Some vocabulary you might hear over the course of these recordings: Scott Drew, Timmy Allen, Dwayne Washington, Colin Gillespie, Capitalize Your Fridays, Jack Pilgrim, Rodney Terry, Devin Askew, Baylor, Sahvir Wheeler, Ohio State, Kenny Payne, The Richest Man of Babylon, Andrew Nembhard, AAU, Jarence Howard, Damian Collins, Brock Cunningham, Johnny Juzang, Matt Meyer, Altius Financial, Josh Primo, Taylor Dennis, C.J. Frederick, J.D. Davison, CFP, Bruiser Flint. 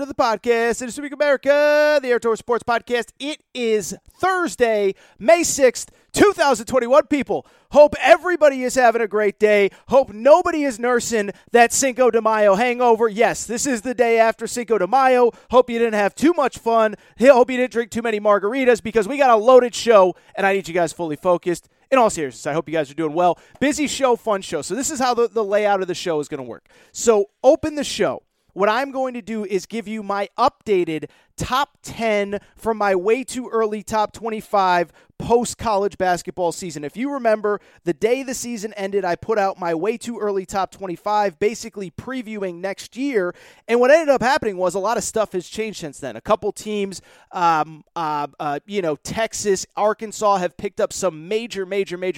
of the podcast. It is Week America, the Air Tour Sports Podcast. It is Thursday, May 6th, 2021, people. Hope everybody is having a great day. Hope nobody is nursing that Cinco de Mayo hangover. Yes, this is the day after Cinco de Mayo. Hope you didn't have too much fun. Hope you didn't drink too many margaritas, because we got a loaded show, and I need you guys fully focused. In all seriousness, I hope you guys are doing well. Busy show, fun show. So this is how the layout of the show is going to work. So open the show. What I'm going to do is give you my updated top 10 from my way too early top 25 post-college basketball season. If you remember, the day the season ended, I put out my way too early top 25, basically previewing next year. And what ended up happening was a lot of stuff has changed since then. A couple teams, Texas, Arkansas have picked up some major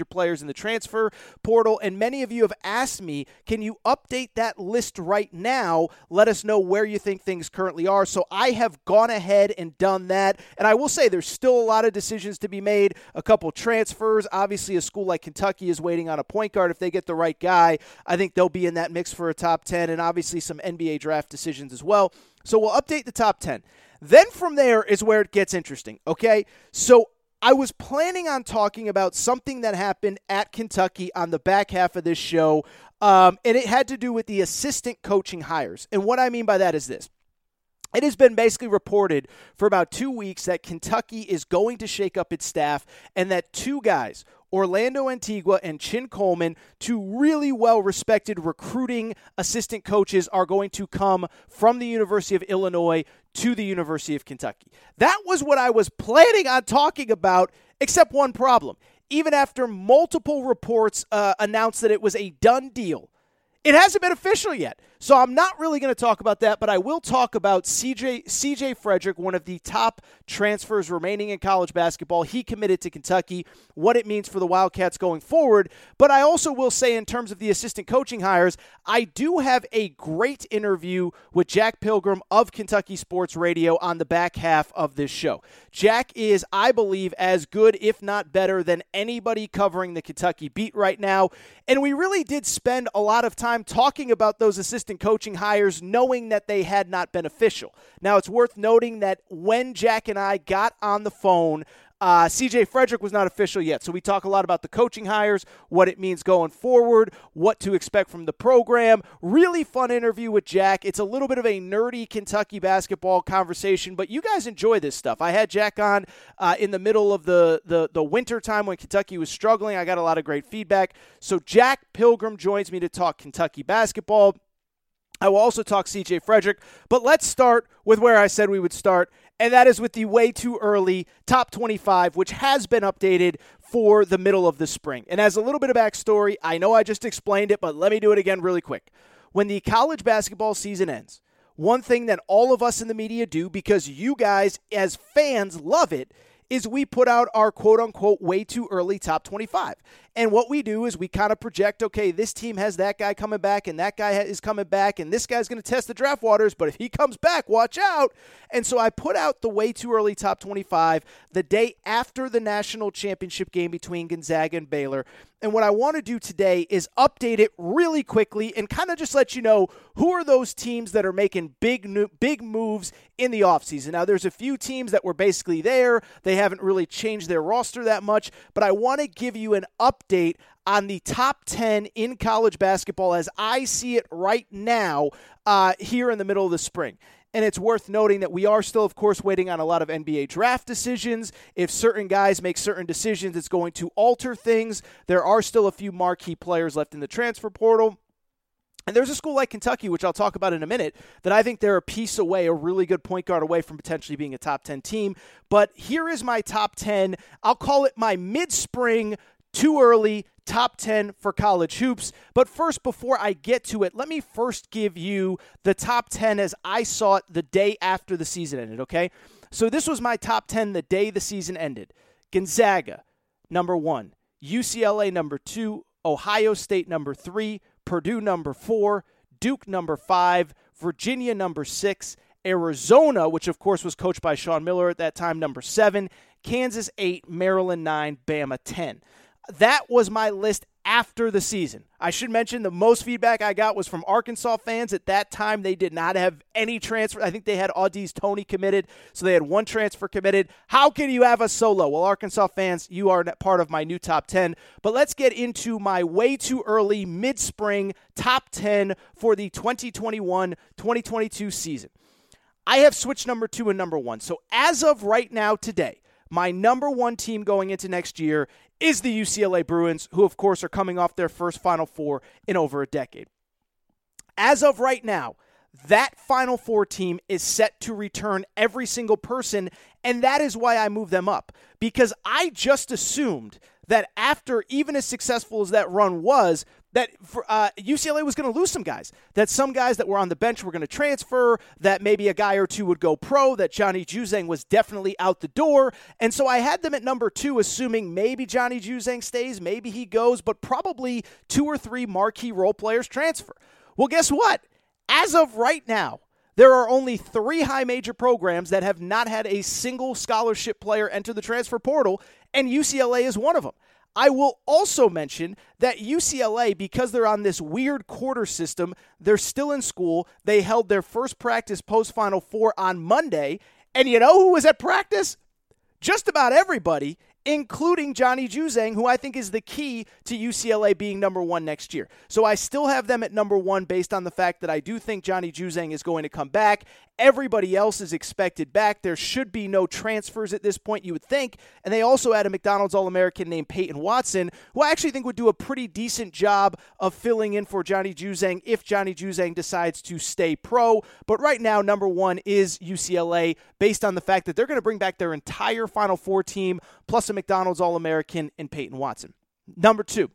players in the transfer portal. And many of you have asked me, can you update that list right now? Let us know where you think things currently are. So I have gone ahead and done that. And I will say there's still a lot of decisions to be made, a couple transfers. Obviously, a school like Kentucky is waiting on a point guard. If they get the right guy, I think they'll be in that mix for a top 10, and obviously some NBA draft decisions as well. So we'll update the top 10. Then from there is where it gets interesting, okay? So I was planning on talking about something that happened at Kentucky on the back half of this show, and it had to do with the assistant coaching hires. And what I mean by that is this. It has been basically reported for about 2 weeks that Kentucky is going to shake up its staff and that two guys, Orlando Antigua and Chin Coleman, two really well-respected recruiting assistant coaches, are going to come from the University of Illinois to the University of Kentucky. That was what I was planning on talking about, except one problem. Even after multiple reports announced that it was a done deal, it hasn't been official yet, so I'm not really going to talk about that, but I will talk about C.J. Frederick, one of the top transfers remaining in college basketball. He committed to Kentucky, what it means for the Wildcats going forward, but I also will say in terms of the assistant coaching hires, I do have a great interview with Jack Pilgrim of Kentucky Sports Radio on the back half of this show. Jack is, I believe, as good, if not better, than anybody covering the Kentucky beat right now, and we really did spend a lot of time talking about those assistant coaching hires, knowing that they had not been official. Now, it's worth noting that when Jack and I got on the phone, C.J. Frederick was not official yet, so we talk a lot about the coaching hires, what it means going forward, what to expect from the program. Really fun interview with Jack. It's a little bit of a nerdy Kentucky basketball conversation, but you guys enjoy this stuff. I had Jack on in the middle of the winter time when Kentucky was struggling. I got a lot of great feedback. So Jack Pilgrim joins me to talk Kentucky basketball. I will also talk C.J. Frederick, but let's start with where I said we would start, and that is with the way too early top 25, which has been updated for the middle of the spring. And as a little bit of backstory, I know I just explained it, but let me do it again really quick. When the college basketball season ends, one thing that all of us in the media do, because you guys as fans love it, is we put out our quote-unquote way too early top 25. And what we do is we kind of project, okay, this team has that guy coming back, and that guy is coming back, and this guy's going to test the draft waters, but if he comes back, watch out. And so I put out the way too early top 25 the day after the national championship game between Gonzaga and Baylor. And what I want to do today is update it really quickly and kind of just let you know who are those teams that are making big moves in the offseason. Now, there's a few teams that were basically there. They haven't really changed their roster that much, but I want to give you an update on the top 10 in college basketball as I see it right now here in the middle of the spring. And it's worth noting that we are still, of course, waiting on a lot of NBA draft decisions. If certain guys make certain decisions, it's going to alter things. There are still a few marquee players left in the transfer portal. And there's a school like Kentucky, which I'll talk about in a minute, that I think they're a piece away, a really good point guard away from potentially being a top 10 team. But here is my top 10. I'll call it my mid-spring, too early top 10 for college hoops. But first, before I get to it, let me first give you the top 10 as I saw it the day after the season ended, okay? So this was my top 10 the day the season ended. Gonzaga, number 1. UCLA, number 2. Ohio State, number 3. Purdue, number 4. Duke, number 5. Virginia, number 6. Arizona, which of course was coached by Sean Miller at that time, number 7. Kansas, 8. Maryland, 9. Bama, 10. That was my list after the season. I should mention the most feedback I got was from Arkansas fans. At that time, they did not have any transfer. I think they had Audeez Toney committed, so they had one transfer committed. How can you have us so low? Well, Arkansas fans, you are part of my new top 10. But let's get into my way too early mid-spring top 10 for the 2021-2022 season. I have switched number 2 and number 1. So as of right now today, my number 1 team going into next year is the UCLA Bruins, who, of course, are coming off their first Final Four in over a decade. As of right now, that Final Four team is set to return every single person, and that is why I moved them up, because I just assumed that after, even as successful as that run was, that UCLA was going to lose some guys, that some guys that were on the bench were going to transfer, that maybe a guy or two would go pro, that Johnny Juzang was definitely out the door. And so I had them at number 2, assuming maybe Johnny Juzang stays, maybe he goes, but probably 2 or 3 marquee role players transfer. Well, guess what? As of right now, there are only 3 high major programs that have not had a single scholarship player enter the transfer portal, and UCLA is one of them. I will also mention that UCLA, because they're on this weird quarter system, they're still in school. They held their first practice post-Final Four on Monday, and you know who was at practice? Just about everybody, including Johnny Juzang, who I think is the key to UCLA being number 1 next year. So I still have them at number 1 based on the fact that I do think Johnny Juzang is going to come back. Everybody else is expected back. There should be no transfers at this point, you would think. And they also had a McDonald's All-American named Peyton Watson, who I actually think would do a pretty decent job of filling in for Johnny Juzang if Johnny Juzang decides to stay pro. But right now, number 1 is UCLA based on the fact that they're going to bring back their entire Final Four team, plus a McDonald's All-American and Peyton Watson. Number 2.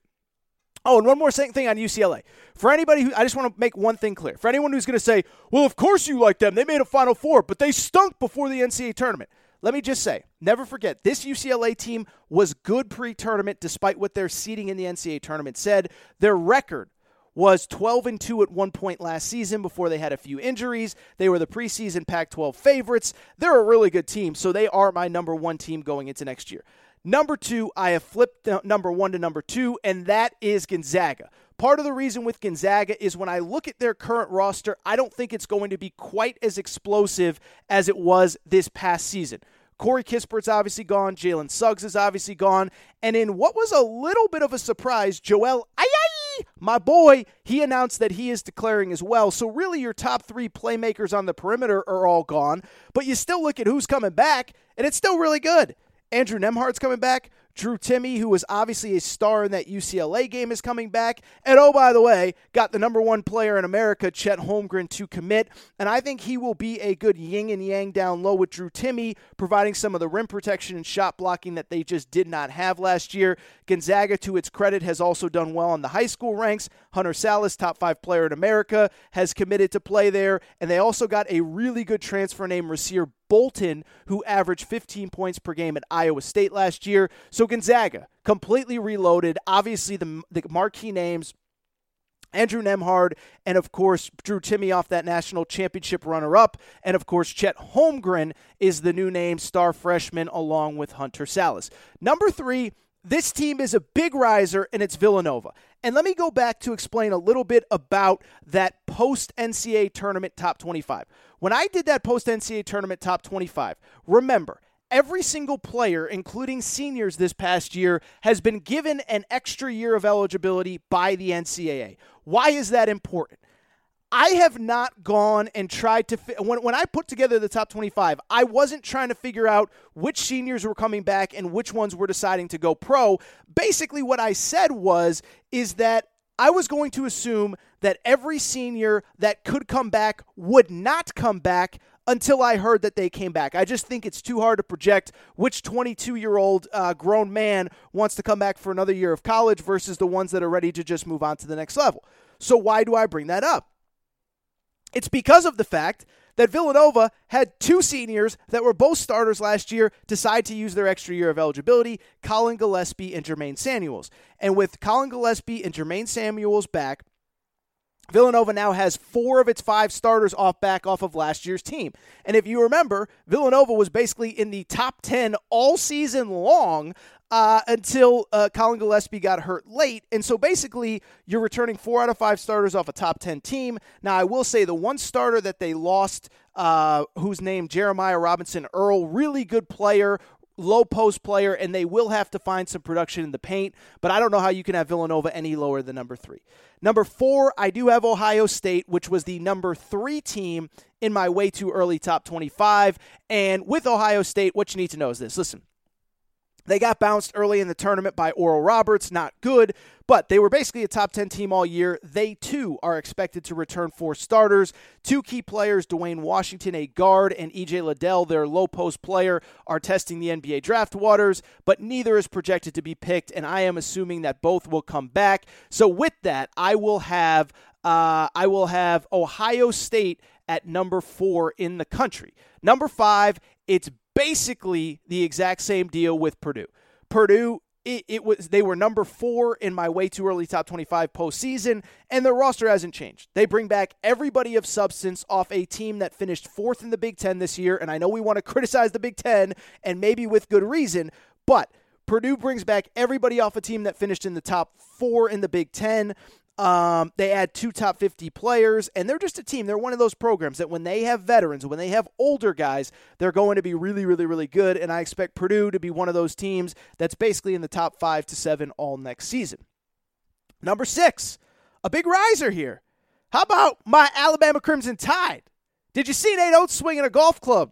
Oh, and one more thing on UCLA. For anybody who, I just want to make one thing clear. For anyone who's going to say, well, of course you like them. They made a Final Four, but they stunk before the NCAA tournament. Let me just say, never forget, this UCLA team was good pre-tournament despite what their seeding in the NCAA tournament said. Their record was 12-2 at one point last season before they had a few injuries. They were the preseason Pac-12 favorites. They're a really good team, so they are my number 1 team going into next year. Number 2, I have flipped number 1 to number 2, and that is Gonzaga. Part of the reason with Gonzaga is when I look at their current roster, I don't think it's going to be quite as explosive as it was this past season. Corey Kispert's obviously gone. Jalen Suggs is obviously gone. And in what was a little bit of a surprise, Joel Ayayi, my boy, he announced that he is declaring as well. So really your top 3 playmakers on the perimeter are all gone. But you still look at who's coming back, and it's still really good. Andrew Nembhard's coming back. Drew Timme, who was obviously a star in that UCLA game, is coming back. And oh, by the way, got the number 1 player in America, Chet Holmgren, to commit. And I think he will be a good yin and yang down low with Drew Timme, providing some of the rim protection and shot blocking that they just did not have last year. Gonzaga, to its credit, has also done well in the high school ranks. Hunter Salas, top 5 player in America, has committed to play there. And they also got a really good transfer named Rasir Bolton, who averaged 15 points per game at Iowa State last year. So Gonzaga, completely reloaded. Obviously, the marquee names, Andrew Nembhard, and of course, Drew Timme off that national championship runner-up. And of course, Chet Holmgren is the new name, star freshman, along with Hunter Salas. Number 3, this team is a big riser, and it's Villanova. And let me go back to explain a little bit about that post-NCAA tournament top 25. When I did that post-NCAA tournament top 25, remember, every single player, including seniors this past year, has been given an extra year of eligibility by the NCAA. Why is that important? I have not gone and tried to when I put together the top 25, I wasn't trying to figure out which seniors were coming back and which ones were deciding to go pro. Basically, what I said is that I was going to assume that every senior that could come back would not come back until I heard that they came back. I just think it's too hard to project which 22-year-old grown man wants to come back for another year of college versus the ones that are ready to just move on to the next level. So why do I bring that up? It's because of the fact that Villanova had two seniors that were both starters last year decide to use their extra year of eligibility, Colin Gillespie and Jermaine Samuels. And with Colin Gillespie and Jermaine Samuels back, Villanova now has four of its five starters off of last year's team. And if you remember, Villanova was basically in the top 10 all season long until Colin Gillespie got hurt late. And so basically, you're returning four out of five starters off a top 10 team. Now, I will say the one starter that they lost, whose name Jeremiah Robinson Earl, really good player, low post player, and they will have to find some production in the paint, but I don't know how you can have Villanova any lower than number 3. Number 4, I do have Ohio State, which was the number 3 team in my way too early top 25, and with Ohio State, what you need to know is this. Listen, they got bounced early in the tournament by Oral Roberts, not good, but they were basically a top 10 team all year. They, too, are expected to return four starters. Two key players, Dwayne Washington, a guard, and E.J. Liddell, their low-post player, are testing the NBA draft waters, but neither is projected to be picked, and I am assuming that both will come back. So with that, I will have Ohio State at number 4 in the country. Number 5, it's basically the exact same deal with Purdue. Purdue, they were number 4 in my way too early top 25 postseason, and their roster hasn't changed. They bring back everybody of substance off a team that finished 4th in the Big Ten this year, and I know we want to criticize the Big Ten, and maybe with good reason, but Purdue brings back everybody off a team that finished in the top 4 in the Big Ten. They add two top 50 players, and they're just a team. They're one of those programs that when they have veterans, when they have older guys, they're going to be really, really, really good, and I expect Purdue to be one of those teams that's basically in the top 5 to 7 all next season. Number 6, a big riser here. How about my Alabama Crimson Tide? Did you see Nate Oates swinging a golf club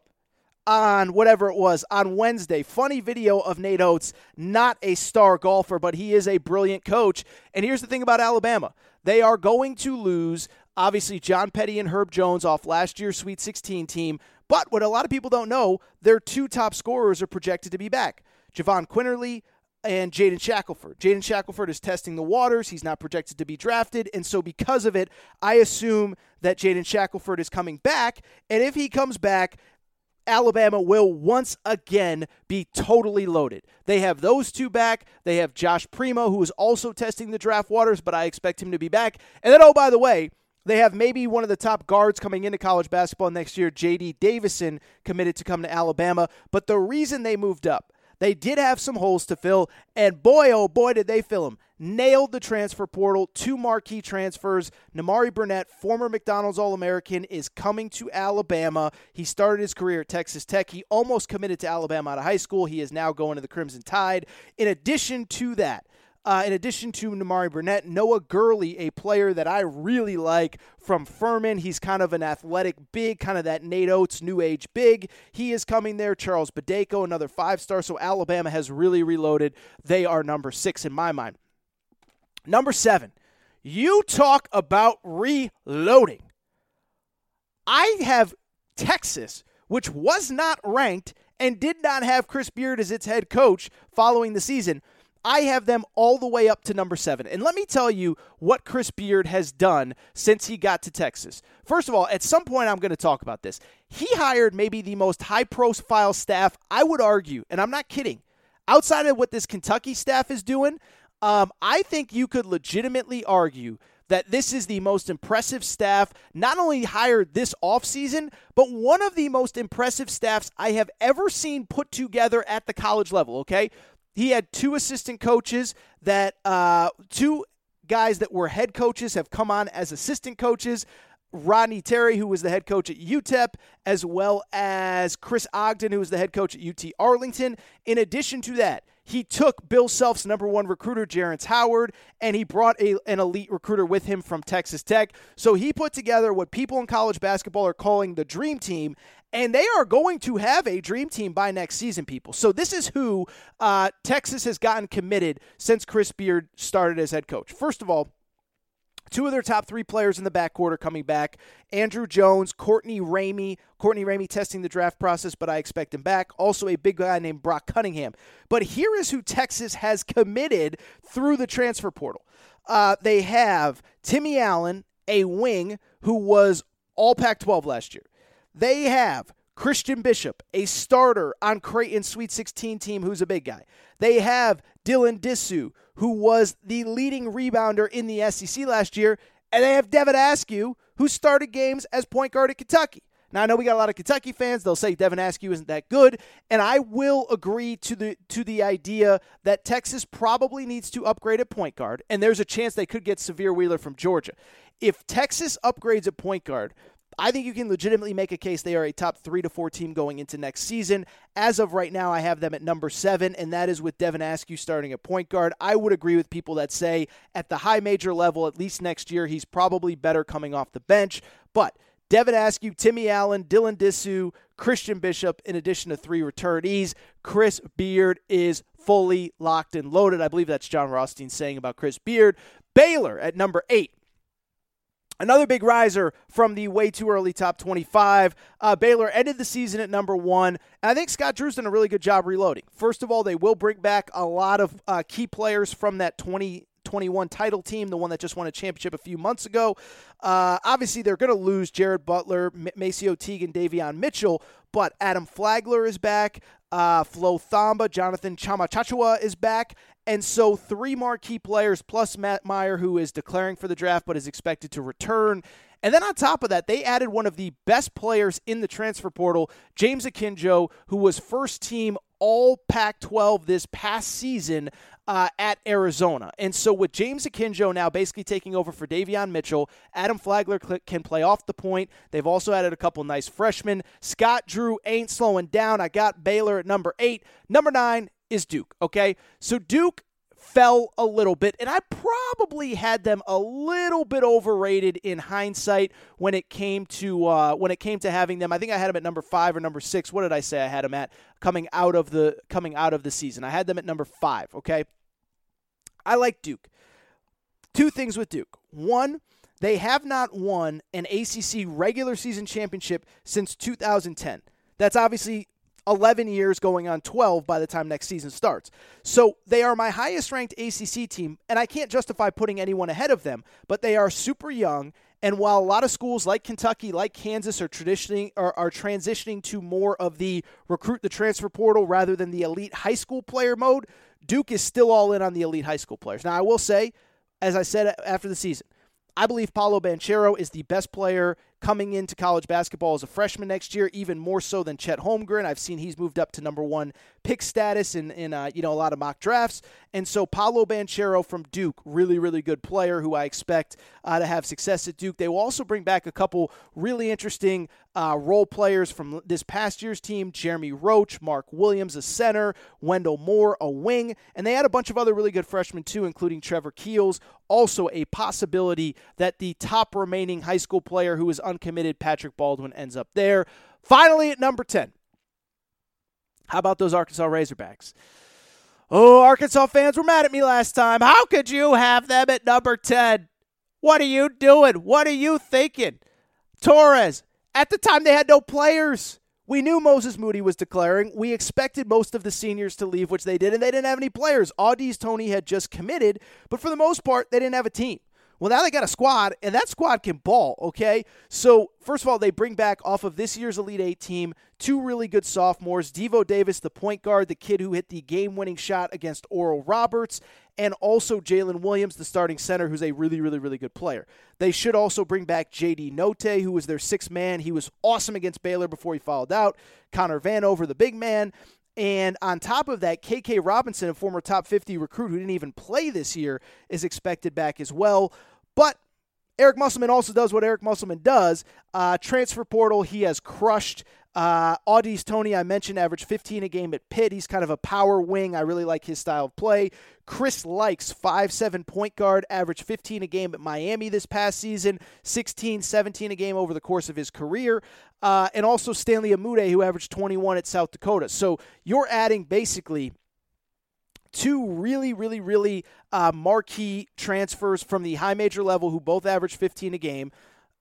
on whatever it was on Wednesday? Funny video of Nate Oates, not a star golfer, but he is a brilliant coach. And here's the thing about Alabama. They are going to lose, obviously, John Petty and Herb Jones off last year's Sweet 16 team. But what a lot of people don't know, their two top scorers are projected to be back, Javon Quinterly and Jaden Shackleford. Jaden Shackleford is testing the waters. He's not projected to be drafted. And so because of it, I assume that Jaden Shackleford is coming back. And if he comes back, Alabama will once again be totally loaded. They have those two back. They have Josh Primo, who is also testing the draft waters, but I expect him to be back. And then, oh, by the way, they have maybe one of the top guards coming into college basketball next year, J.D. Davison, committed to come to Alabama. But the reason they moved up, they did have some holes to fill, and boy, oh boy, did they fill them. Nailed the transfer portal, two marquee transfers. Namari Burnett, former McDonald's All-American, is coming to Alabama. He started his career at Texas Tech. He almost committed to Alabama out of high school. He is now going to the Crimson Tide. In addition to Namari Burnett, Noah Gurley, a player that I really like from Furman. He's kind of an athletic big, kind of that Nate Oates new age big. He is coming there. Charles Badeko, another 5-star. So Alabama has really reloaded. They are number 6 in my mind. Number 7, you talk about reloading. I have Texas, which was not ranked and did not have Chris Beard as its head coach following the season. I have them all the way up to number 7. And let me tell you what Chris Beard has done since he got to Texas. First of all, at some point I'm going to talk about this. He hired maybe the most high-profile staff, I would argue, and I'm not kidding, outside of what this Kentucky staff is doing. I think you could legitimately argue that this is the most impressive staff, not only hired this offseason, but one of the most impressive staffs I have ever seen put together at the college level, okay? He had two assistant coaches that two guys that were head coaches have come on as assistant coaches, Rodney Terry, who was the head coach at UTEP, as well as Chris Ogden, who was the head coach at UT Arlington. In addition to that, he took Bill Self's number one recruiter, Jarence Howard, and he brought an elite recruiter with him from Texas Tech. So he put together what people in college basketball are calling the dream team, and they are going to have a dream team by next season, people. So this is who Texas has gotten committed since Chris Beard started as head coach. First of all, Two of their top three players in the backcourt are coming back. Andrew Jones, Courtney Ramey. Courtney Ramey testing the draft process, but I expect him back. Also a big guy named Brock Cunningham. But here is who Texas has committed through the transfer portal. They have Timmy Allen, a wing who was all Pac-12 last year. They have Christian Bishop, a starter on Creighton's Sweet 16 team who's a big guy. They have Dylan Disu, who was the leading rebounder in the SEC last year. And they have Devin Askew, who started games as point guard at Kentucky. Now, I know we got a lot of Kentucky fans. They'll say Devin Askew isn't that good. And I will agree to the idea that Texas probably needs to upgrade at point guard. And there's a chance they could get Sahvir Wheeler from Georgia. If Texas upgrades at point guard, I think you can legitimately make a case they are a top 3 to 4 team going into next season. As of right now, I have them at number 7, and that is with Devin Askew starting at point guard. I would agree with people that say at the high major level, at least next year, he's probably better coming off the bench. But Devin Askew, Timmy Allen, Dylan Disu, Christian Bishop, in addition to 3 returnees, Chris Beard is fully locked and loaded. I believe that's John Rothstein saying about Chris Beard. Baylor at number 8. Another big riser from the way-too-early top 25. Baylor ended the season at number 1. And I think Scott Drew's done a really good job reloading. First of all, they will bring back a lot of key players from that 2021 title team, the one that just won a championship a few months ago. Obviously, they're going to lose Jared Butler, Macy O'Teague, and Davion Mitchell, but Adam Flagler is back. Flo Thamba, Jonathan Chamachachua is back. And so 3 marquee players plus Matt Meyer, who is declaring for the draft but is expected to return. And then on top of that, they added one of the best players in the transfer portal, James Akinjo, who was first team all Pac-12 this past season at Arizona. And so with James Akinjo now basically taking over for Davion Mitchell, Adam Flagler can play off the point. They've also added a couple nice freshmen. Scott Drew ain't slowing down. I got Baylor at number 8. Number 9 is Duke, okay? So Duke fell a little bit, and I probably had them a little bit overrated in hindsight when it came to having them. I think I had them at number 5 or number 6. What did I say I had them at coming out of the season? I had them at number 5. Okay, I like Duke. 2 things with Duke. 1, they have not won an ACC regular season championship since 2010. That's obviously 11 years going on 12 by the time next season starts. So they are my highest ranked ACC team, and I can't justify putting anyone ahead of them, but they are super young. And while a lot of schools like Kentucky, like Kansas are transitioning to more of the recruit the transfer portal rather than the elite high school player mode, Duke is still all in on the elite high school players. Now I will say, as I said after the season, I believe Paolo Banchero is the best player coming into college basketball as a freshman next year, even more so than Chet Holmgren. I've seen he's moved up to number 1 pick status in a lot of mock drafts. And so Paolo Banchero from Duke, really, really good player who I expect to have success at Duke. They will also bring back a couple really interesting role players from this past year's team, Jeremy Roach, Mark Williams, a center, Wendell Moore, a wing, and they had a bunch of other really good freshmen too, including Trevor Keels, also a possibility that the top remaining high school player who is uncommitted, Patrick Baldwin, ends up there. Finally, at number 10. How about those Arkansas Razorbacks? Oh, Arkansas fans were mad at me last time. How could you have them at number 10? What are you doing? What are you thinking? Torres, at the time they had no players. We knew Moses Moody was declaring. We expected most of the seniors to leave, which they did, and they didn't have any players. Audi's Tony had just committed, but for the most part, they didn't have a team. Well, now they got a squad, and that squad can ball, okay? So, first of all, they bring back off of this year's Elite Eight team 2 really good sophomores, Devo Davis, the point guard, the kid who hit the game-winning shot against Oral Roberts, and also Jalen Williams, the starting center, who's a really, really, really good player. They should also bring back J.D. Notte, who was their sixth man. He was awesome against Baylor before he fouled out. Connor Vanover, the big man. And on top of that, K.K. Robinson, a former top 50 recruit who didn't even play this year, is expected back as well. But Eric Musselman also does what Eric Musselman does. Transfer portal, he has crushed. Audi's Tony, I mentioned, averaged 15 a game at Pitt. He's kind of a power wing. I really like his style of play. Chris Likes, 5'7" point guard, averaged 15 a game at Miami this past season, 16, 17 a game over the course of his career, and also Stanley Amude, who averaged 21 at South Dakota. So you're adding basically two really marquee transfers from the high major level who both averaged 15 a game,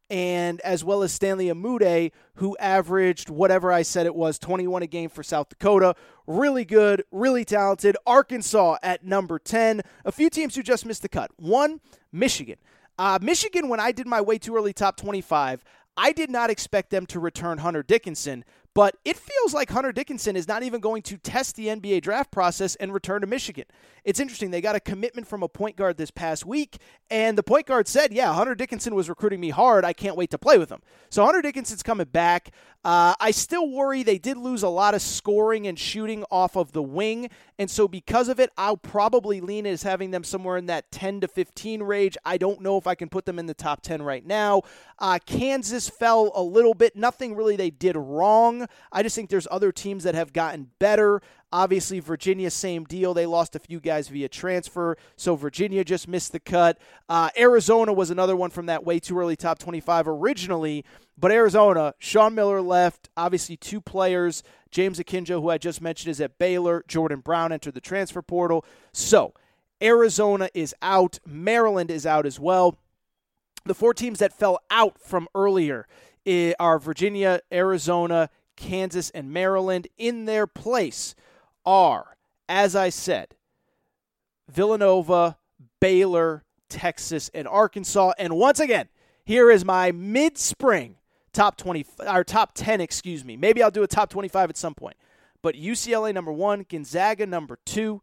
and as well as Stanley Amude, who averaged whatever I said it was, 21 a game for South Dakota. Really good, really talented. Arkansas at number 10. A few teams who just missed the cut. One, Michigan. Michigan, when I did my way too early top 25, I did not expect them to return Hunter Dickinson, but it feels like Hunter Dickinson is not even going to test the NBA draft process and return to Michigan. It's interesting. They got a commitment from a point guard this past week, and the point guard said, yeah, Hunter Dickinson was recruiting me hard. I can't wait to play with him. So Hunter Dickinson's coming back. I still worry they did lose a lot of scoring and shooting off of the wing, and so because of it, I'll probably lean as having them somewhere in that 10 to 15 range. I don't know if I can put them in the top 10 right now. Kansas fell a little bit. Nothing really they did wrong. I just think there's other teams that have gotten better. Obviously, Virginia, same deal. They lost a few guys via transfer, so Virginia just missed the cut. Arizona was another one from that way too early top 25 originally, but Arizona, Sean Miller left, obviously two players. James Akinjo, who I just mentioned, is at Baylor. Jordan Brown entered the transfer portal. So Arizona is out. Maryland is out as well. The four teams that fell out from earlier are Virginia, Arizona, Kansas, and Maryland. In their place are, as I said, Villanova, Baylor, Texas, and Arkansas. And once again, here is my mid-spring top 10. Maybe I'll do a top 25 at some point. But UCLA number 1, Gonzaga number 2,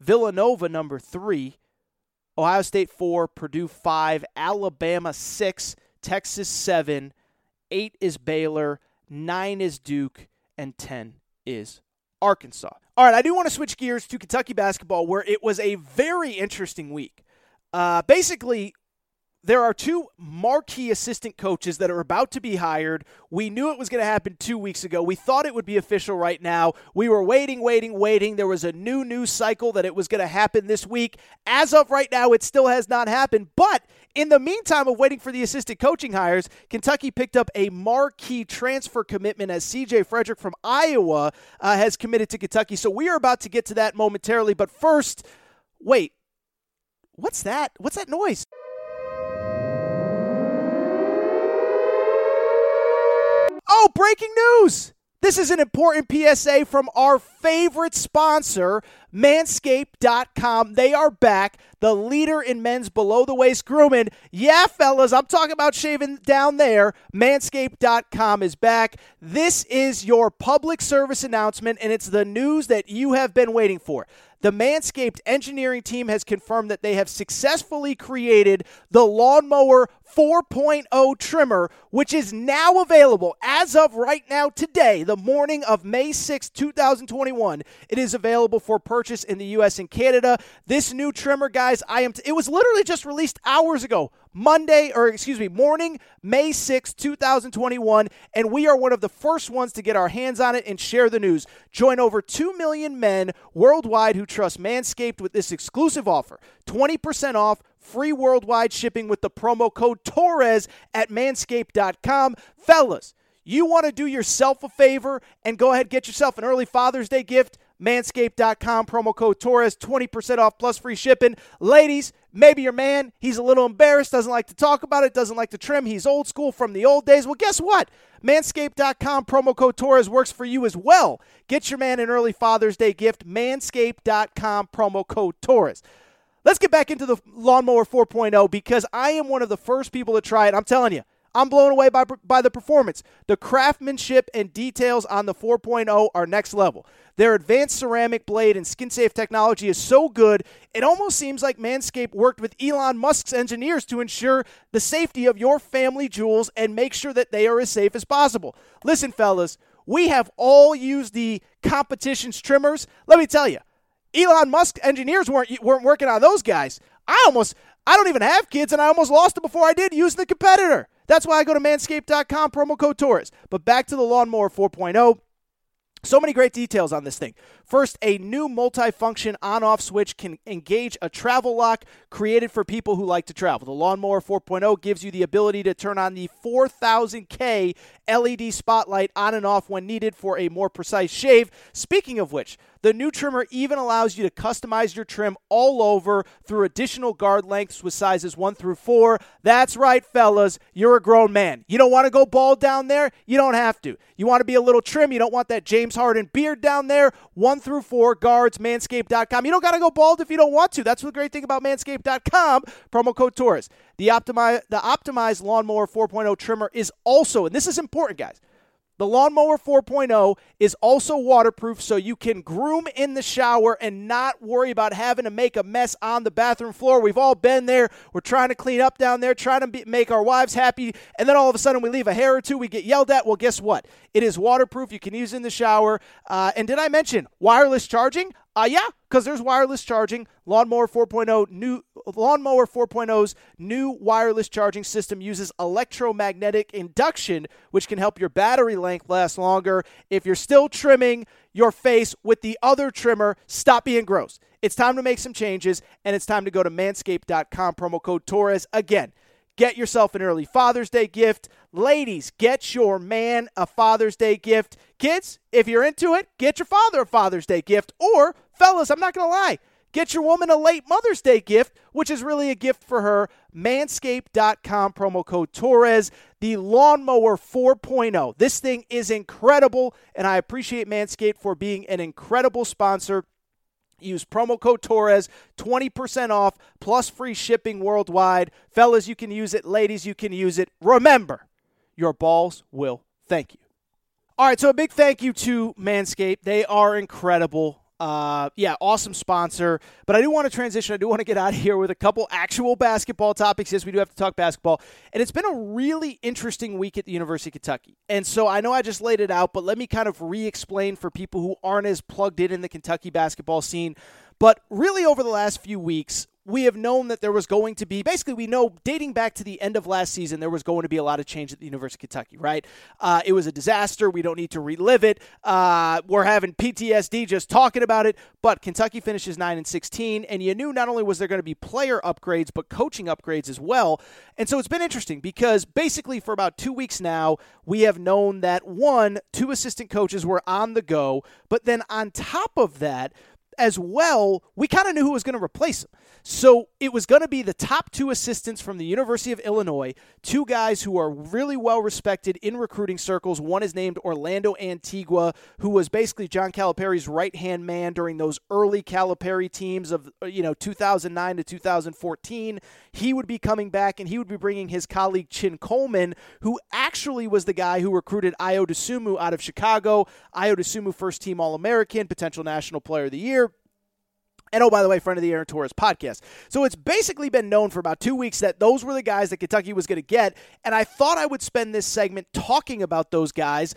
Villanova number 3, Ohio State 4, Purdue 5, Alabama 6, Texas 7, 8 is Baylor, 9 is Duke, and 10 is Arkansas. All right, I do want to switch gears to Kentucky basketball, where it was a very interesting week. Basically, there are two marquee assistant coaches that are about to be hired. We knew it was going to happen 2 weeks ago. We thought it would be official right now. We were waiting. There was a new news cycle that it was going to happen this week. As of right now, it still has not happened. But in the meantime of waiting for the assistant coaching hires, Kentucky picked up a marquee transfer commitment as C.J. Frederick from Iowa has committed to Kentucky. So we are about to get to that momentarily. But first, wait, what's that? What's that noise? Oh, breaking news! This is an important PSA from our favorite sponsor, Manscaped.com. They are back, the leader in men's below-the-waist grooming. Yeah, fellas, I'm talking about shaving down there. Manscaped.com is back. This is your public service announcement, and it's the news that you have been waiting for. The Manscaped engineering team has confirmed that they have successfully created the Lawnmower 4.0 trimmer, which is now available as of right now today, the morning of May 6, 2021. It is available for purchase in the U.S. and Canada. This new trimmer, guys, it was literally just released hours ago. Morning, May 6, 2021, and we are one of the first ones to get our hands on it and share the news. Join over 2 million men worldwide who trust Manscaped with this exclusive offer. 20% off, free worldwide shipping with the promo code Torres at manscaped.com. Fellas, you want to do yourself a favor and go ahead and get yourself an early Father's Day gift? Manscaped.com, promo code Torres, 20% off plus free shipping. Ladies, maybe your man, he's a little embarrassed, doesn't like to talk about it, doesn't like to trim, he's old school from the old days. Well, guess what? Manscaped.com, promo code Torres works for you as well. Get your man an early Father's Day gift, Manscaped.com, promo code Torres. Let's get back into the Lawnmower 4.0 because I am one of the first people to try it. I'm telling you, I'm blown away by the performance. The craftsmanship and details on the 4.0 are next level. Their advanced ceramic blade and skin-safe technology is so good, it almost seems like Manscaped worked with Elon Musk's engineers to ensure the safety of your family jewels and make sure that they are as safe as possible. Listen, fellas, we have all used the competition's trimmers. Let me tell you, Elon Musk's engineers weren't working on those guys. I don't even have kids, and I almost lost it before I did using the competitor. That's why I go to manscaped.com, promo code Torres. But back to the Lawnmower 4.0. So many great details on this thing. First, a new multi-function on-off switch can engage a travel lock created for people who like to travel. The Lawnmower 4.0 gives you the ability to turn on the 4000K LED spotlight on and off when needed for a more precise shave. Speaking of which, The new trimmer even allows you to customize your trim all over through additional guard lengths with sizes 1 through 4. That's right, fellas. You're a grown man. You don't want to go bald down there? You don't have to. You want to be a little trim? You don't want that James Harden beard down there? 1 through 4 guards, manscaped.com. You don't got to go bald if you don't want to. That's the great thing about manscaped.com. Promo code Torres. The optimized Lawnmower 4.0 trimmer is also, and this is important, guys, the Lawnmower 4.0 is also waterproof, so you can groom in the shower and not worry about having to make a mess on the bathroom floor. We've all been there. We're trying to clean up down there, trying to make our wives happy, and then all of a sudden we leave a hair or two. We get yelled at. Well, guess what? It is waterproof. You can use it in the shower. And did I mention wireless charging? Yeah, because there's wireless charging. Lawnmower 4.0's new wireless charging system uses electromagnetic induction, which can help your battery length last longer. If you're still trimming your face with the other trimmer, stop being gross. It's time to make some changes, and it's time to go to manscaped.com, promo code Torres. Again, get yourself an early Father's Day gift. Ladies, get your man a Father's Day gift. Kids, if you're into it, get your father a Father's Day gift. Or, fellas, I'm not going to lie, get your woman a late Mother's Day gift, which is really a gift for her. Manscaped.com, promo code Torres. The Lawnmower 4.0. This thing is incredible, and I appreciate Manscaped for being an incredible sponsor. Use promo code Torres, 20% off, plus free shipping worldwide. Fellas, you can use it. Ladies, you can use it. Remember, your balls will thank you. All right, so a big thank you to Manscaped. They are incredible. Awesome sponsor. But I do want to transition. I do want to get out of here with a couple actual basketball topics. Yes, we do have to talk basketball. And it's been a really interesting week at the University of Kentucky. And so I know I just laid it out, but let me kind of re-explain for people who aren't as plugged in the Kentucky basketball scene. But really over the last few weeks, we have known that there was going to be, basically we know dating back to the end of last season, there was going to be a lot of change at the University of Kentucky, right? It was a disaster. We don't need to relive it. We're having PTSD just talking about it. But Kentucky finishes 9-16, and you knew not only was there going to be player upgrades, but coaching upgrades as well. And so it's been interesting because basically for about 2 weeks now, we have known that, one, 2 assistant coaches were on the go, but then on top of that, as well, we kind of knew who was going to replace him. So it was going to be the top 2 assistants from the University of Illinois, 2 guys who are really well respected in recruiting circles. One is named Orlando Antigua, who was basically John Calipari's right-hand man during those early Calipari teams of 2009 to 2014. He would be coming back, and he would be bringing his colleague Chin Coleman, who actually was the guy who recruited Ayo Dosunmu out of Chicago. Ayo Dosunmu, first-team All-American, potential National Player of the Year. And oh, by the way, friend of the Aaron Torres podcast. So it's basically been known for about 2 weeks that those were the guys that Kentucky was going to get. And I thought I would spend this segment talking about those guys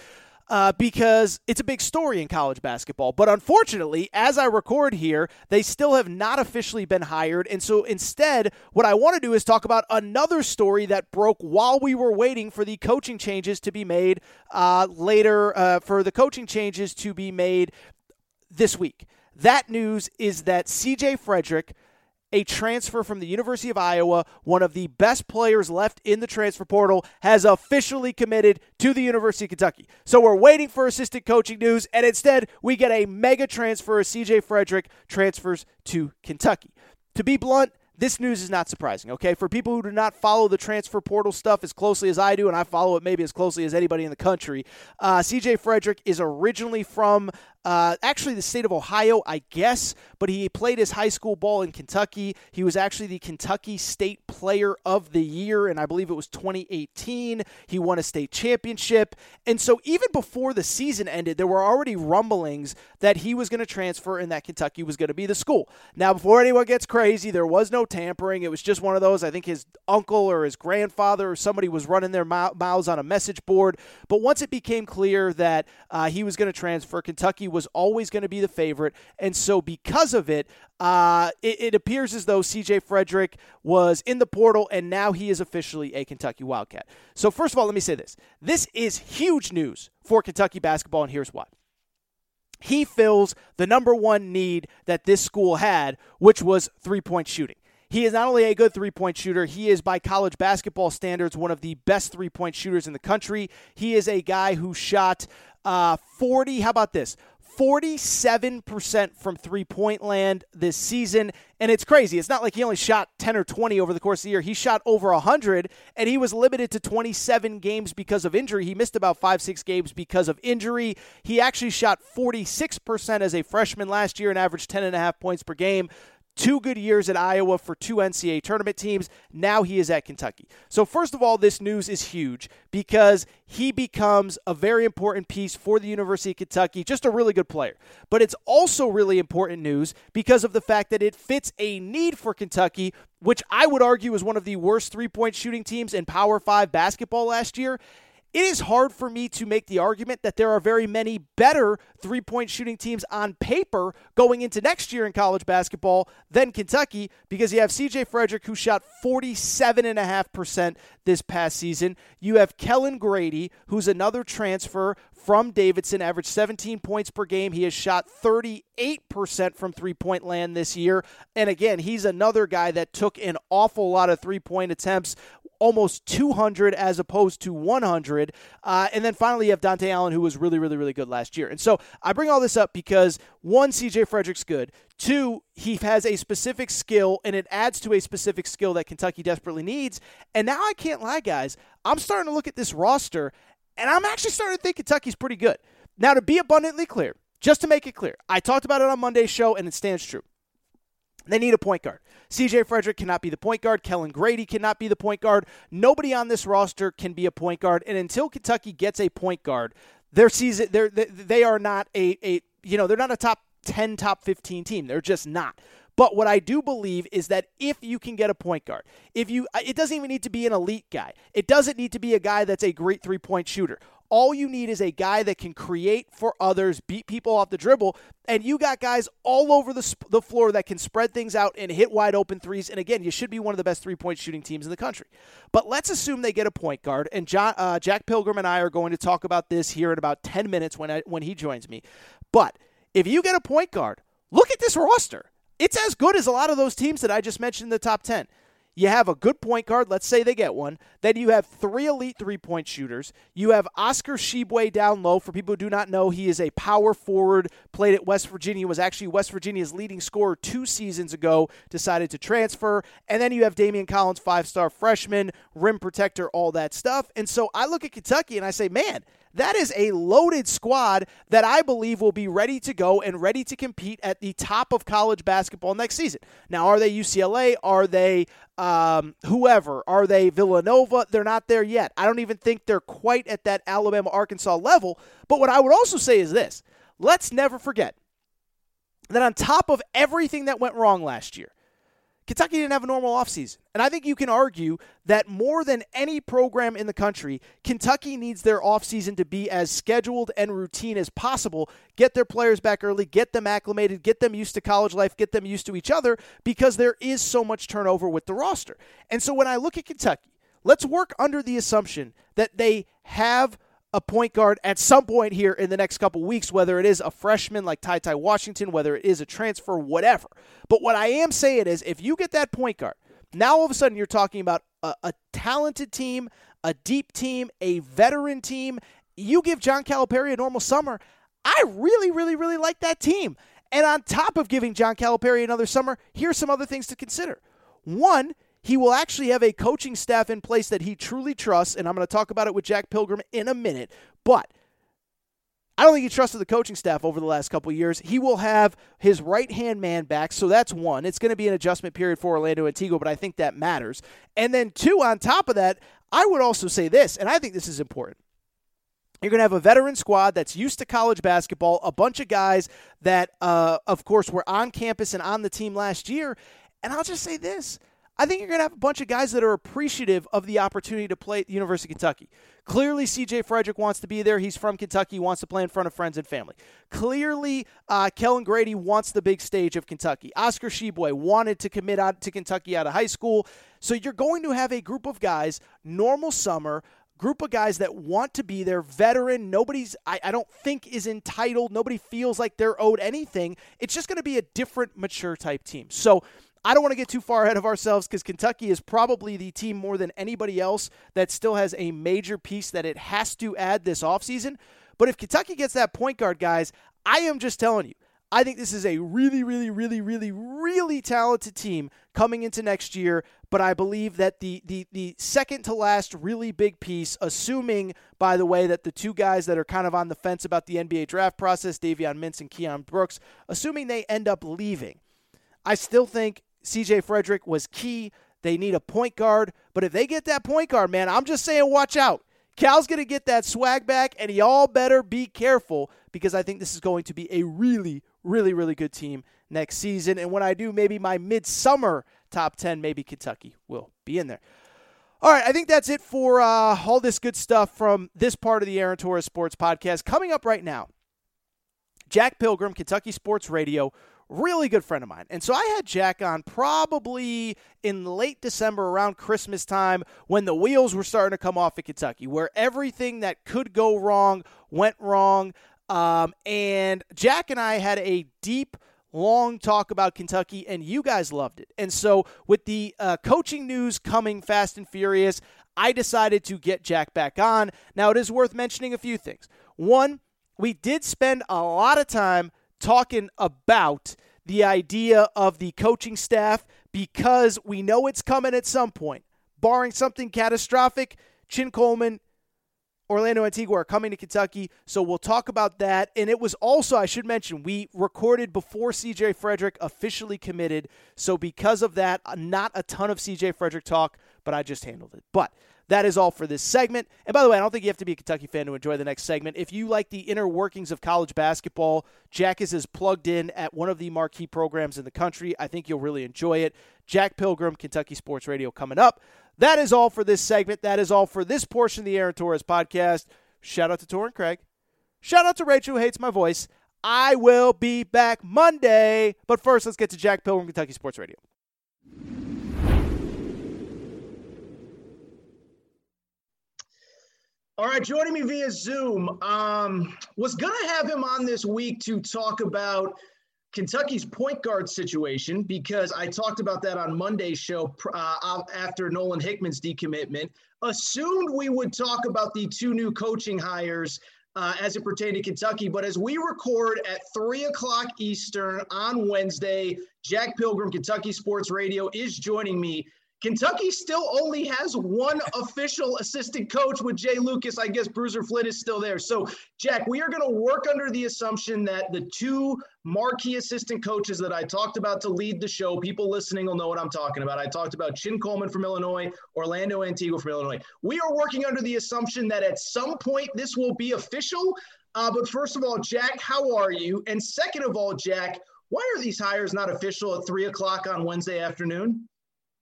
because it's a big story in college basketball. But unfortunately, as I record here, they still have not officially been hired. And so instead, what I want to do is talk about another story that broke while we were waiting for the coaching changes to be made this week. That news is that C.J. Frederick, a transfer from the University of Iowa, one of the best players left in the transfer portal, has officially committed to the University of Kentucky. So we're waiting for assistant coaching news, and instead we get a mega transfer as C.J. Frederick transfers to Kentucky. To be blunt, this news is not surprising, okay? For people who do not follow the transfer portal stuff as closely as I do, and I follow it maybe as closely as anybody in the country, C.J. Frederick is originally from actually the state of Ohio, I guess, but he played his high school ball in Kentucky. He was actually the Kentucky State Player of the Year, and I believe it was 2018. He won a state championship. And so even before the season ended, there were already rumblings that he was going to transfer and that Kentucky was going to be the school. Now, before anyone gets crazy, there was no tampering. It was just one of those, I think his uncle or his grandfather or somebody was running their mouths on a message board. But once it became clear that he was going to transfer, Kentucky was always going to be the favorite. And so because of it, it appears as though C.J. Frederick was in the portal, and now he is officially a Kentucky Wildcat. So first of all, let me say this. This is huge news for Kentucky basketball, and here's why. He fills the number one need that this school had, which was three-point shooting. He is not only a good three-point shooter, he is by college basketball standards one of the best three-point shooters in the country. He is a guy who shot 40, how about this, 47% from three-point land this season, and it's crazy. It's not like he only shot 10 or 20 over the course of the year. He shot over 100, and he was limited to 27 games because of injury. He missed about 5-6 games because of injury. He actually shot 46% as a freshman last year and averaged 10.5 points per game. Two good years at Iowa for two NCAA tournament teams. Now he is at Kentucky. So first of all, this news is huge because he becomes a very important piece for the University of Kentucky, just a really good player. But it's also really important news because of the fact that it fits a need for Kentucky, which I would argue is one of the worst three-point shooting teams in Power 5 basketball last year. It is hard for me to make the argument that there are very many better three-point shooting teams on paper going into next year in college basketball than Kentucky, because you have C.J. Frederick, who shot 47.5% this past season. You have Kellen Grady, who's another transfer from Davidson, averaged 17 points per game. He has shot 38% from three-point land this year. And again, he's another guy that took an awful lot of three-point attempts, almost 200 as opposed to 100. And then finally you have Dante Allen, who was really, really, really good last year. And so I bring all this up because, one, CJ Frederick's good. Two, he has a specific skill, and it adds to a specific skill that Kentucky desperately needs. And now I can't lie, guys. I'm starting to look at this roster, and I'm actually starting to think Kentucky's pretty good. Now, to be abundantly clear, just to make it clear, I talked about it on Monday's show, and it stands true. They need a point guard. C.J. Frederick cannot be the point guard. Kellen Grady cannot be the point guard. Nobody on this roster can be a point guard. And until Kentucky gets a point guard, their season, they are not they're not a top 10, top 15 team. They're just not. But what I do believe is that if you can get a point guard, it doesn't even need to be an elite guy. It doesn't need to be a guy that's a great three-point shooter. All you need is a guy that can create for others, beat people off the dribble, and you got guys all over the floor that can spread things out and hit wide-open threes. And again, you should be one of the best three-point shooting teams in the country. But let's assume they get a point guard, and Jack Pilgrim and I are going to talk about this here in about 10 minutes when he joins me. But if you get a point guard, look at this roster. It's as good as a lot of those teams that I just mentioned in the top 10. You have a good point guard. Let's say they get one. Then you have three elite three-point shooters. You have Oscar Tshiebwe down low. For people who do not know, he is a power forward, played at West Virginia, was actually West Virginia's leading scorer 2 seasons ago, decided to transfer. And then you have Damian Collins, 5-star freshman, rim protector, all that stuff. And so I look at Kentucky and I say, man, that is a loaded squad that I believe will be ready to go and ready to compete at the top of college basketball next season. Now, are they UCLA? Are they whoever? Are they Villanova? They're not there yet. I don't even think they're quite at that Alabama-Arkansas level. But what I would also say is this. Let's never forget that on top of everything that went wrong last year, Kentucky didn't have a normal offseason. And I think you can argue that more than any program in the country, Kentucky needs their offseason to be as scheduled and routine as possible. Get their players back early, get them acclimated, get them used to college life, get them used to each other, because there is so much turnover with the roster. And so when I look at Kentucky, let's work under the assumption that they have a point guard at some point here in the next couple weeks, whether it is a freshman like Ty Washington, whether it is a transfer, whatever. But what I am saying is, if you get that point guard, now all of a sudden you're talking about a talented team, a deep team, a veteran team. You give John Calipari a normal summer, I really, really, really like that team. And on top of giving John Calipari another summer, here's some other things to consider. One, he will actually have a coaching staff in place that he truly trusts, and I'm going to talk about it with Jack Pilgrim in a minute, but I don't think he trusted the coaching staff over the last couple of years. He will have his right-hand man back, so that's one. It's going to be an adjustment period for Orlando Antigua, but I think that matters. And then two, on top of that, I would also say this, and I think this is important. You're going to have a veteran squad that's used to college basketball, a bunch of guys that, of course, were on campus and on the team last year, and I'll just say this. I think you're going to have a bunch of guys that are appreciative of the opportunity to play at the University of Kentucky. Clearly, C.J. Frederick wants to be there. He's from Kentucky, wants to play in front of friends and family. Clearly, Kellen Grady wants the big stage of Kentucky. Oscar Tshiebwe wanted to commit out to Kentucky out of high school. So you're going to have a group of guys, normal summer, group of guys that want to be there, veteran. Nobody's, I don't think, is entitled. Nobody feels like they're owed anything. It's just going to be a different, mature type team. So I don't want to get too far ahead of ourselves, because Kentucky is probably the team more than anybody else that still has a major piece that it has to add this offseason. But if Kentucky gets that point guard, guys, I am just telling you, I think this is a really talented team coming into next year, but I believe that the second to last really big piece, assuming, by the way, that the two guys that are kind of on the fence about the NBA draft process, Davion Mintz and Keon Brooks, assuming they end up leaving, I still think CJ Frederick was key. They need a point guard, but if they get that point guard, man, I'm just saying watch out. Cal's going to get that swag back, and y'all better be careful because I think this is going to be a really good team next season. And when I do, maybe my midsummer top 10, maybe Kentucky will be in there. All right, I think that's it for all this good stuff from this part of the Aaron Torres Sports Podcast. Coming up right now, Jack Pilgrim, Kentucky Sports Radio, really good friend of mine. And so I had Jack on probably in late December around Christmas time when the wheels were starting to come off at Kentucky, where everything that could go wrong went wrong. And Jack and I had a deep, long talk about Kentucky, and you guys loved it. And so with the coaching news coming fast and furious, I decided to get Jack back on. Now, it is worth mentioning a few things. One, we did spend a lot of time talking about the idea of the coaching staff because we know it's coming at some point. Barring something catastrophic, Chin Coleman, Orlando Antigua are coming to Kentucky, so we'll talk about that. And it was also, I should mention, we recorded before C.J. Frederick officially committed, so because of that, not a ton of C.J. Frederick talk, but I just handled it. But that is all for this segment. And by the way, I don't think you have to be a Kentucky fan to enjoy the next segment. If you like the inner workings of college basketball, Jack is as plugged in at one of the marquee programs in the country. I think you'll really enjoy it. Jack Pilgrim, Kentucky Sports Radio, coming up. That is all for this segment. That is all for this portion of the Aaron Torres Podcast. Shout out to Torrin Craig. Shout out to Rachel, who hates my voice. I will be back Monday. But first, let's get to Jack Pilgrim, Kentucky Sports Radio. All right, joining me via Zoom, was going to have him on this week to talk about Kentucky's point guard situation because I talked about that on Monday's show after Nolan Hickman's decommitment. Assumed we would talk about the two new coaching hires as it pertained to Kentucky, but as we record at 3 o'clock Eastern on Wednesday, Jack Pilgrim, Kentucky Sports Radio, is joining me. Kentucky still only has one official assistant coach with Jay Lucas. I guess Bruiser Flint is still there. So, Jack, we are going to work under the assumption that the two marquee assistant coaches that I talked about to lead the show, people listening will know what I'm talking about. I talked about Chin Coleman from Illinois, Orlando Antigua from Illinois. We are working under the assumption that at some point this will be official. But first of all, Jack, how are you? And second of all, Jack, why are these hires not official at 3 o'clock on Wednesday afternoon?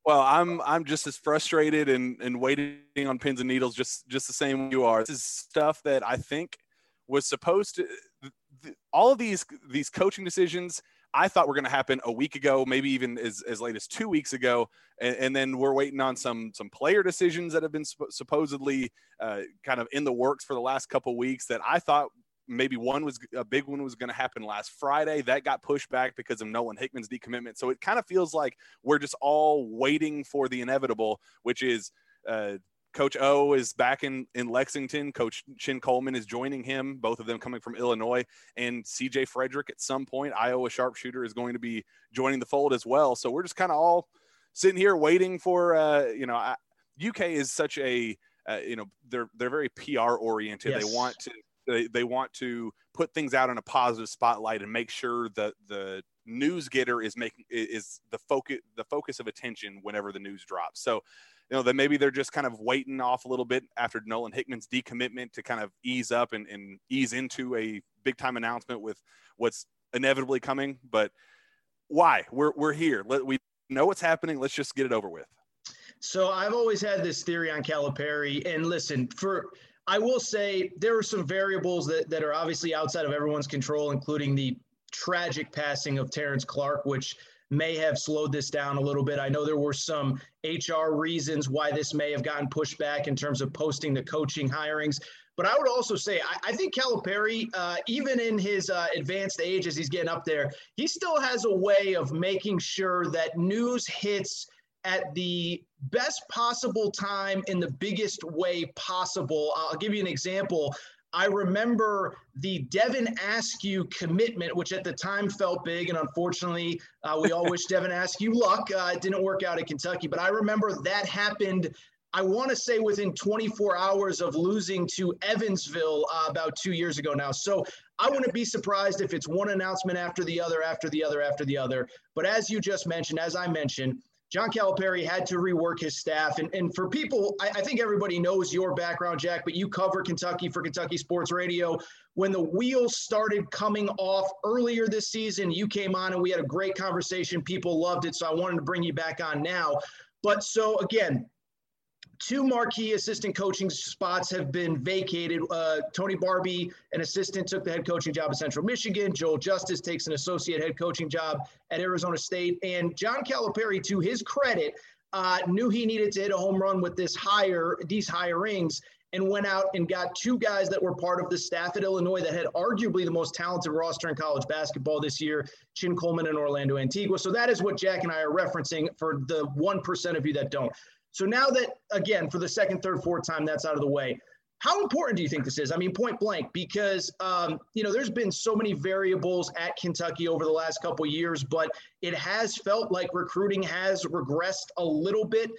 Well, I'm just as frustrated and waiting on pins and needles, just the same you are. This is stuff that I think was supposed to all of these coaching decisions I thought were going to happen a week ago, maybe even as late as 2 weeks ago. And then we're waiting on some player decisions that have been supposedly kind of in the works for the last couple of weeks that I thought maybe a big one was going to happen last Friday. That got pushed back because of Nolan Hickman's decommitment. So it kind of feels like we're just all waiting for the inevitable, which is Coach O is back in Lexington. Coach Chin Coleman is joining him, both of them coming from Illinois. And C.J. Frederick at some point, Iowa sharpshooter, is going to be joining the fold as well. So we're just kind of all sitting here waiting for, UK is such a, they're very PR oriented. Yes. They want to put things out in a positive spotlight and make sure that the news getter is the focus of attention whenever the news drops. So, that maybe they're just kind of waiting off a little bit after Nolan Hickman's decommitment to kind of ease up and ease into a big time announcement with what's inevitably coming. But why? We're here. We know what's happening. Let's just get it over with. So I've always had this theory on Calipari, and listen, I will say there are some variables that are obviously outside of everyone's control, including the tragic passing of Terrence Clark, which may have slowed this down a little bit. I know there were some HR reasons why this may have gotten pushed back in terms of posting the coaching hirings. But I would also say I think Calipari, even in his advanced age as he's getting up there, he still has a way of making sure that news hits at the best possible time in the biggest way possible. I'll give you an example. I remember the Devin Askew commitment, which at the time felt big. And unfortunately, we all wish Devin Askew luck. It didn't work out at Kentucky. But I remember that happened, I want to say, within 24 hours of losing to Evansville about 2 years ago now. So I wouldn't be surprised if it's one announcement after the other. But as you just mentioned, as I mentioned, John Calipari had to rework his staff. And for people, I think everybody knows your background, Jack, but you cover Kentucky for Kentucky Sports Radio. When the wheels started coming off earlier this season, you came on and we had a great conversation. People loved it. So I wanted to bring you back on now. But so again, two marquee assistant coaching spots have been vacated. Tony Barbie, an assistant, took the head coaching job at Central Michigan. Joel Justice takes an associate head coaching job at Arizona State. And John Calipari, to his credit, knew he needed to hit a home run with these hirings, and went out and got two guys that were part of the staff at Illinois that had arguably the most talented roster in college basketball this year, Chin Coleman and Orlando Antigua. So that is what Jack and I are referencing for the 1% of you that don't. So now that, again, for the second, third, fourth time, that's out of the way, how important do you think this is? I mean, point blank, because, there's been so many variables at Kentucky over the last couple of years, but it has felt like recruiting has regressed a little bit.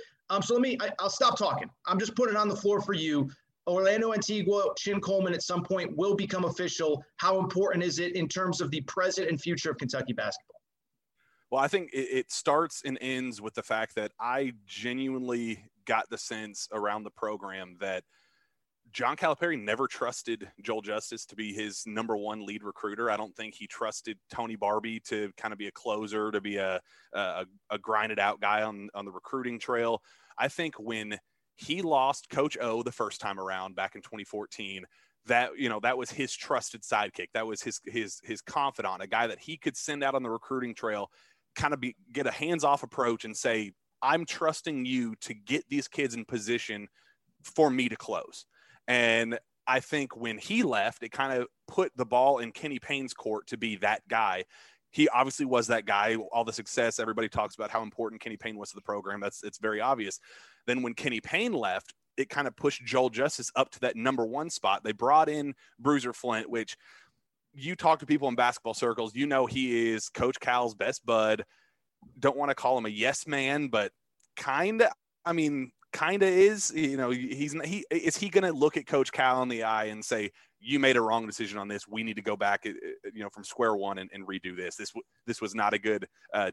So I'll stop talking. I'm just putting it on the floor for you. Orlando Antigua, Chin Coleman at some point will become official. How important is it in terms of the present and future of Kentucky basketball? Well, I think it starts and ends with the fact that I genuinely got the sense around the program that John Calipari never trusted Joel Justice to be his number one lead recruiter. I don't think he trusted Tony Barbie to kind of be a closer, to be a grinded out guy on the recruiting trail. I think when he lost Coach O the first time around back in 2014, that was his trusted sidekick. That was his confidant, a guy that he could send out on the recruiting trail, kind of get a hands-off approach and say, I'm trusting you to get these kids in position for me to close. And I think when he left, it kind of put the ball in Kenny Payne's court to be that guy. He obviously was that guy, all the success. Everybody talks about how important Kenny Payne was to the program. It's very obvious. Then when Kenny Payne left, it kind of pushed Joel Justice up to that number one spot. They brought in Bruiser Flint, which you talk to people in basketball circles, he is Coach Cal's best bud. Don't want to call him a yes man, but kind of is, is he going to look at Coach Cal in the eye and say, you made a wrong decision on this. We need to go back, from square one and redo this. This was not a good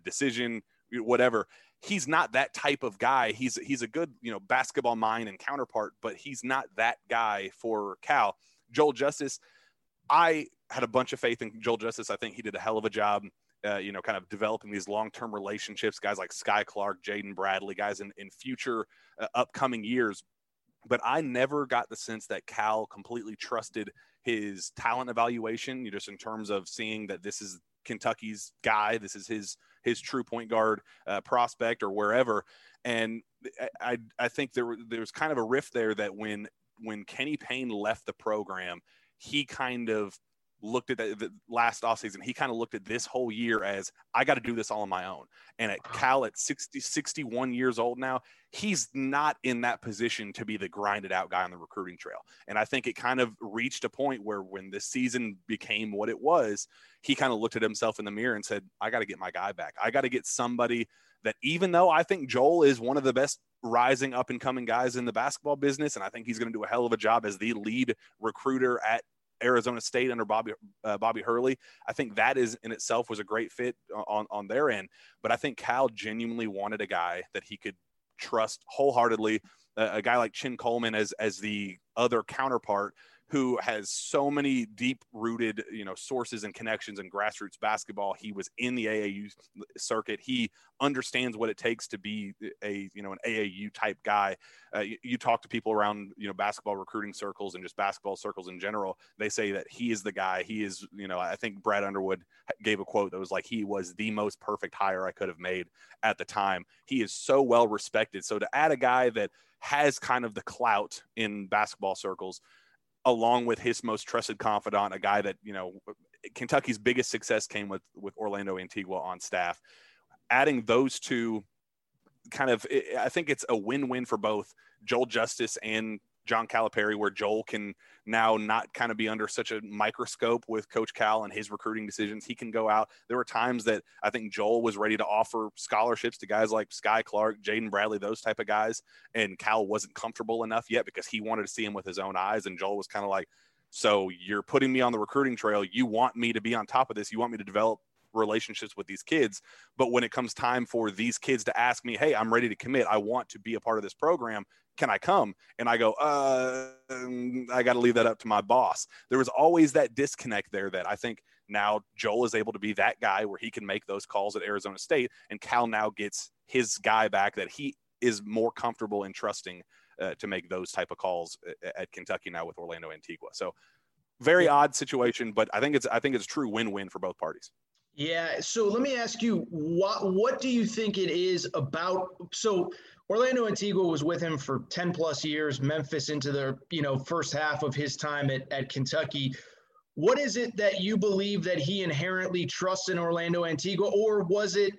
decision, whatever. He's not that type of guy. He's a good, basketball mind and counterpart, but he's not that guy for Cal. Joel Justice, I had a bunch of faith in Joel Justice. I think he did a hell of a job, kind of developing these long-term relationships, guys like Sky Clark, Jaden Bradley, guys in future upcoming years. But I never got the sense that Cal completely trusted his talent evaluation, just in terms of seeing that this is Kentucky's guy. This is his true point guard prospect or wherever. And I think there was kind of a rift there that when Kenny Payne left the program, he kind of looked at the last offseason. He kind of looked at this whole year as, I got to do this all on my own. And at Cal at 61 years old now, he's not in that position to be the grinded out guy on the recruiting trail. And I think it kind of reached a point where when this season became what it was, he kind of looked at himself in the mirror and said, I got to get my guy back. I got to get somebody that, even though I think Joel is one of the best rising up and coming guys in the basketball business, and I think he's going to do a hell of a job as the lead recruiter at Arizona State under Bobby Hurley. I think that is in itself was a great fit on their end. But I think Cal genuinely wanted a guy that he could trust wholeheartedly, a guy like Chin Coleman as the other counterpart, who has so many deep-rooted, sources and connections in grassroots basketball. He was in the AAU circuit. He understands what it takes to be an AAU type guy. You talk to people around, basketball recruiting circles and just basketball circles in general. They say that he is the guy. He is, I think Brad Underwood gave a quote that was like, he was the most perfect hire I could have made at the time. He is so well respected. So to add a guy that has kind of the clout in basketball circles, along with his most trusted confidant, a guy that, Kentucky's biggest success came with Orlando Antigua on staff. Adding those two, I think it's a win-win for both Joel Justice and John Calipari, where Joel can now not kind of be under such a microscope with Coach Cal and his recruiting decisions. He can go out. There were times that I think Joel was ready to offer scholarships to guys like Sky Clark, Jaden Bradley, those type of guys. And Cal wasn't comfortable enough yet because he wanted to see him with his own eyes. And Joel was kind of like, so you're putting me on the recruiting trail. You want me to be on top of this. You want me to develop relationships with these kids. But when it comes time for these kids to ask me, hey, I'm ready to commit. I want to be a part of this program. Can I come? And I go, I got to leave that up to my boss. There was always that disconnect there that I think now Joel is able to be that guy where he can make those calls at Arizona State. And Cal now gets his guy back that he is more comfortable and trusting to make those type of calls at Kentucky now with Orlando Antigua. So very odd situation, but I think it's a true win-win for both parties. Yeah. So let me ask you, what do you think it is about? So Orlando Antigua was with him for 10 plus years, Memphis into the, first half of his time at Kentucky. What is it that you believe that he inherently trusts in Orlando Antigua, or was it,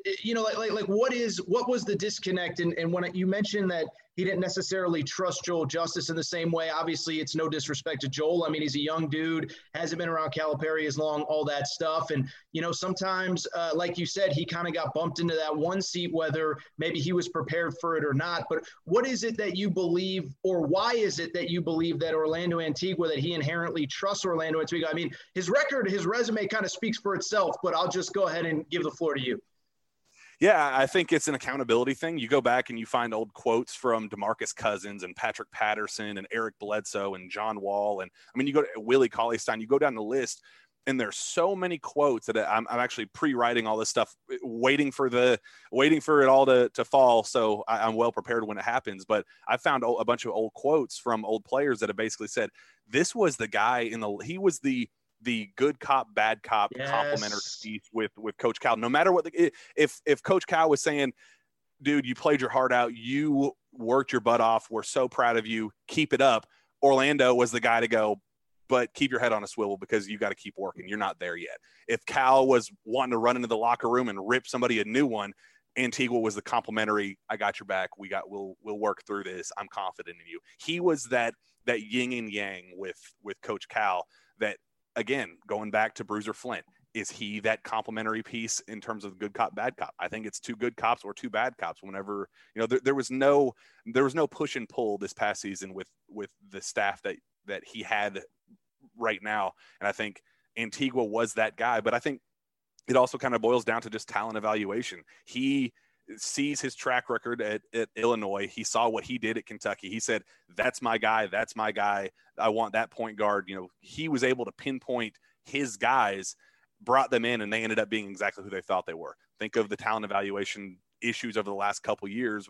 what was the disconnect? And when you mentioned that he didn't necessarily trust Joel Justice in the same way, obviously it's no disrespect to Joel. I mean, he's a young dude, hasn't been around Calipari as long, all that stuff. And, sometimes, like you said, he kind of got bumped into that one seat, whether maybe he was prepared for it or not. But what is it that you believe, or why is it that you believe that Orlando Antigua, that he inherently trusts Orlando Antigua? I mean, his record, his resume kind of speaks for itself, but I'll just go ahead and give the floor to you. Yeah, I think it's an accountability thing. You go back and you find old quotes from DeMarcus Cousins and Patrick Patterson and Eric Bledsoe and John Wall. And I mean, you go to Willie Cauley-Stein, you go down the list, and there's so many quotes that I'm actually pre-writing all this stuff, waiting for it all to fall. So I'm well prepared when it happens. But I found a bunch of old quotes from old players that have basically said, this was the guy he was the good cop, bad cop, yes, complimentary piece with Coach Cal. No matter what, if Coach Cal was saying, dude, you played your heart out, you worked your butt off, we're so proud of you, keep it up, Orlando was the guy to go, but keep your head on a swivel because you got to keep working. You're not there yet. If Cal was wanting to run into the locker room and rip somebody a new one, Antigua was the complimentary, I got your back, we'll work through this, I'm confident in you. He was that yin and yang with Coach Cal that, again, going back to Bruiser Flint, is he that complimentary piece in terms of good cop, bad cop? I think it's two good cops or two bad cops. Whenever, there was no push and pull this past season with the staff that he had right now. And I think Antigua was that guy, but I think it also kind of boils down to just talent evaluation. He sees his track record at Illinois. He saw what he did at Kentucky. He said, that's my guy. I want that point guard. He was able to pinpoint his guys, brought them in, and they ended up being exactly who they thought they were. Think of the talent evaluation issues over the last couple years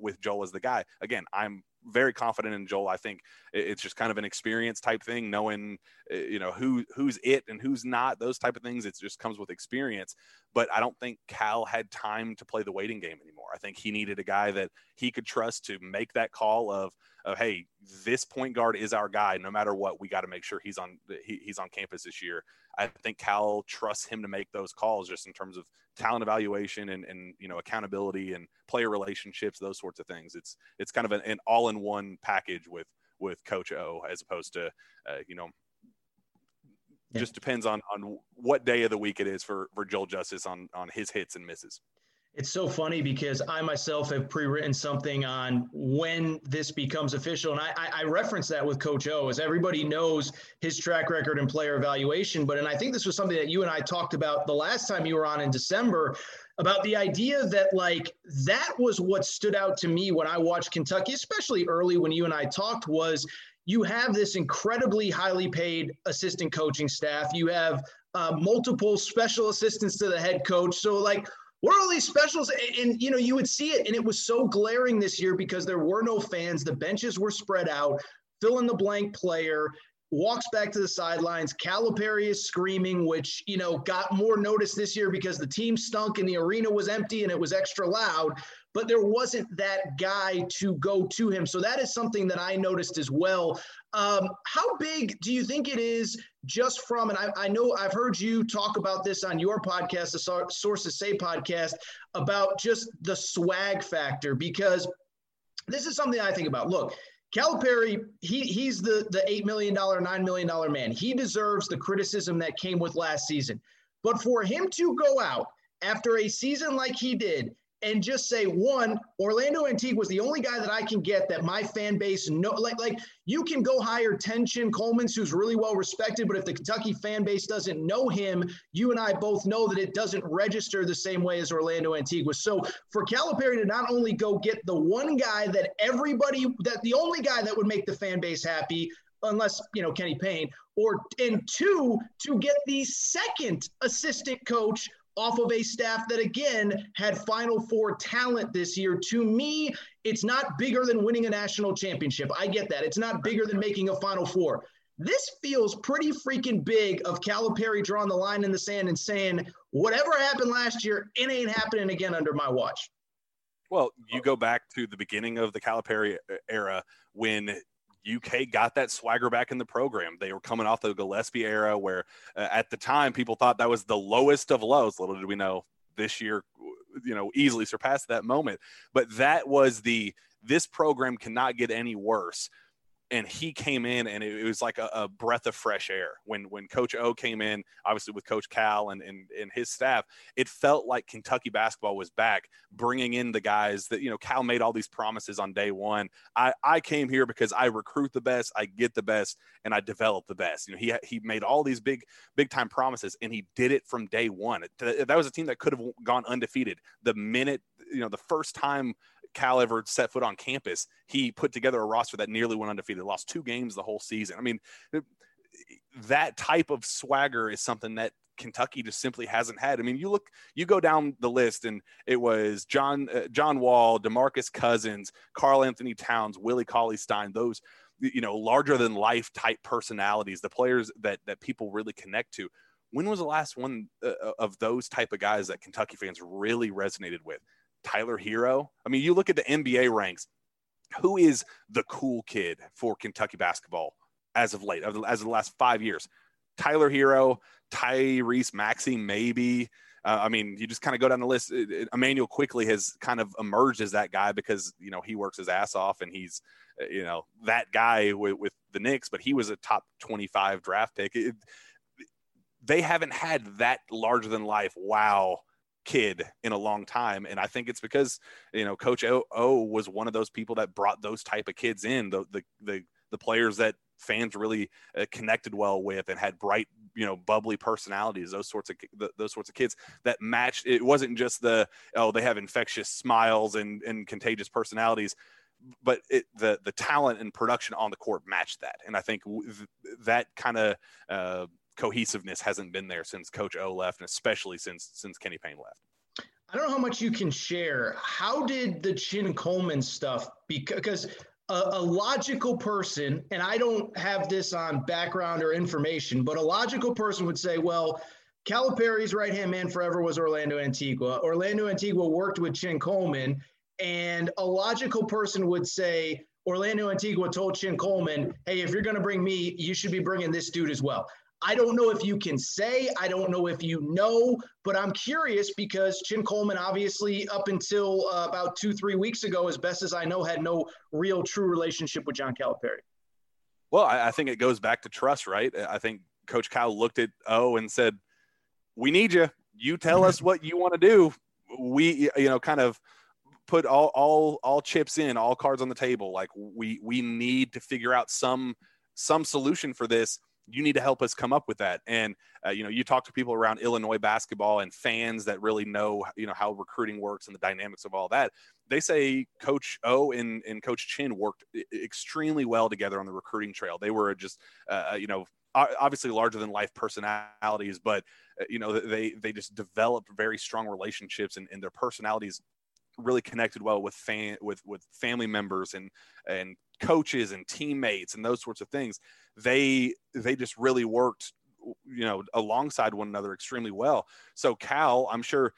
with Joel as the guy. Again, I'm very confident in Joel. I think it's just kind of an experience type thing, knowing, who's it and who's not, those type of things. It just comes with experience, but I don't think Cal had time to play the waiting game anymore. I think he needed a guy that he could trust to make that call of, hey, this point guard is our guy. No matter what, we got to make sure he's on campus this year. I think Cal trusts him to make those calls just in terms of talent evaluation and accountability and player relationships, those sorts of things. It's kind of an all-in-one package with Coach O, as opposed to, just depends on what day of the week it is for Joel Justice on his hits and misses. It's so funny because I myself have pre-written something on when this becomes official. And I reference that with Coach O, as everybody knows his track record and player evaluation. But, and I think this was something that you and I talked about the last time you were on in December, about the idea that that was what stood out to me when I watched Kentucky, especially early when you and I talked, was you have this incredibly highly paid assistant coaching staff. You have multiple special assistants to the head coach. So what are all these specials? And you would see it, and it was so glaring this year because there were no fans. The benches were spread out. Fill in the blank player walks back to the sidelines. Calipari is screaming, which, got more notice this year because the team stunk and the arena was empty and it was extra loud. But there wasn't that guy to go to him. So that is something that I noticed as well. How big do you think it is just from, and I know I've heard you talk about this on your podcast, the Sources Say podcast, about just the swag factor, because this is something I think about. Look, Calipari, he's the $8 million, $9 million man. He deserves the criticism that came with last season. But for him to go out after a season like he did and just say, one, Orlando Antigua was the only guy that I can get that my fan base know. Like you can go hire Tension Coleman's, who's really well respected, but if the Kentucky fan base doesn't know him, you and I both know that it doesn't register the same way as Orlando Antigua. So for Calipari to not only go get the one guy that everybody, that the only guy that would make the fan base happy, unless, you know, Kenny Payne, and two, to get the second assistant coach off of a staff that, again, had Final Four talent this year. To me, it's not bigger than winning a national championship. I get that. It's not bigger than making a Final Four. This feels pretty freaking big of Calipari drawing the line in the sand and saying, whatever happened last year, it ain't happening again under my watch. Well, you go back to the beginning of the Calipari era when – UK got that swagger back in the program. They were coming off the Gillespie era where at the time people thought that was the lowest of lows. Little did we know this year, you know, easily surpassed that moment. But that was this program cannot get any worse. And he came in and it was like a breath of fresh air. When Coach O came in, obviously with Coach Cal and his staff, it felt like Kentucky basketball was back, bringing in the guys that, you know, Cal made all these promises on day one. I came here because I recruit the best, I get the best, and I develop the best. You know, he made all these big time promises, and he did it from day one. That was a team that could have gone undefeated. The minute, you know, the first time Cal ever set foot on campus, he put together a roster that nearly went undefeated, lost two games the whole season. I mean, that type of swagger is something that Kentucky just simply hasn't had. I mean, you go down the list and it was John Wall, DeMarcus Cousins, Karl Anthony Towns, Willie Cauley-Stein, those, you know, larger than life type personalities, the players that people really connect to. When was the last one of those type of guys that Kentucky fans really resonated with? Tyler Hero. I mean, you look at the NBA ranks. Who is the cool kid for Kentucky basketball as of late, as of the last 5 years? Tyler Hero, Tyrese Maxey, maybe. I mean, you just kind of go down the list. Emmanuel Quickley has kind of emerged as that guy because, you know, he works his ass off and he's, you know, that guy with the Knicks, but he was a top 25 draft pick. They haven't had that larger than life wow kid in a long time, and I think it's because, you know, Coach O was one of those people that brought those type of kids in, the players that fans really connected well with and had bright, you know, bubbly personalities, those sorts of kids that matched. It wasn't just they have infectious smiles and contagious personalities, but the talent and production on the court matched that, and I think that kind of cohesiveness hasn't been there since Coach O left, and especially since Kenny Payne left. I don't know how much you can share. How did the Chin Coleman stuff, because a logical person, and I don't have this on background or information, but a logical person would say, well, Calipari's right-hand man forever was Orlando Antigua. Orlando Antigua worked with Chin Coleman, and a logical person would say, Orlando Antigua told Chin Coleman, hey, if you're going to bring me, you should be bringing this dude as well. I don't know if you can say, I don't know if you know, but I'm curious because Chin Coleman obviously up until about 2-3 weeks ago, as best as I know, had no real true relationship with John Calipari. Well, I think it goes back to trust, right? I think Coach Cal looked at O and said, we need you. You tell us what you want to do. We, you know, kind of put all chips in, all cards on the table. Like we need to figure out some solution for this. You need to help us come up with that. And, you know, you talk to people around Illinois basketball and fans that really know, you know, how recruiting works and the dynamics of all that. They say Coach O and Coach Chin worked extremely well together on the recruiting trail. They were just, you know, obviously larger than life personalities, but, you know, they just developed very strong relationships and their personalities really connected well with with family members and coaches and teammates and those sorts of things. They just really worked, you know, alongside one another extremely well. So Cal, I'm sure,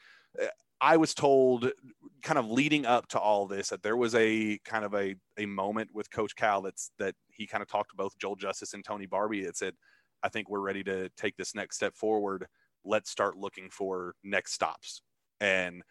I was told kind of leading up to all this that there was a kind of a moment with Coach Cal that he kind of talked to both Joel Justice and Tony Barbie that said, I think we're ready to take this next step forward. Let's start looking for next stops. And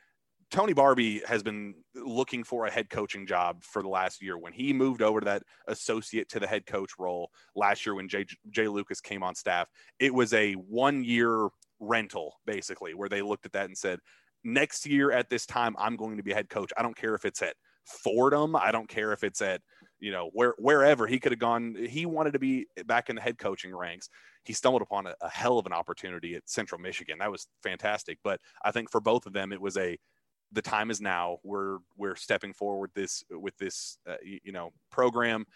Tony Barbie has been looking for a head coaching job for the last year. When he moved over to that associate to the head coach role last year, when Jay Lucas came on staff, it was a 1-year rental basically, where they looked at that and said, next year at this time, I'm going to be a head coach. I don't care if it's at Fordham. I don't care if it's at, you know, wherever he could have gone. He wanted to be back in the head coaching ranks. He stumbled upon a hell of an opportunity at Central Michigan. That was fantastic. But I think for both of them, it was the time is now. We're stepping forward with this program.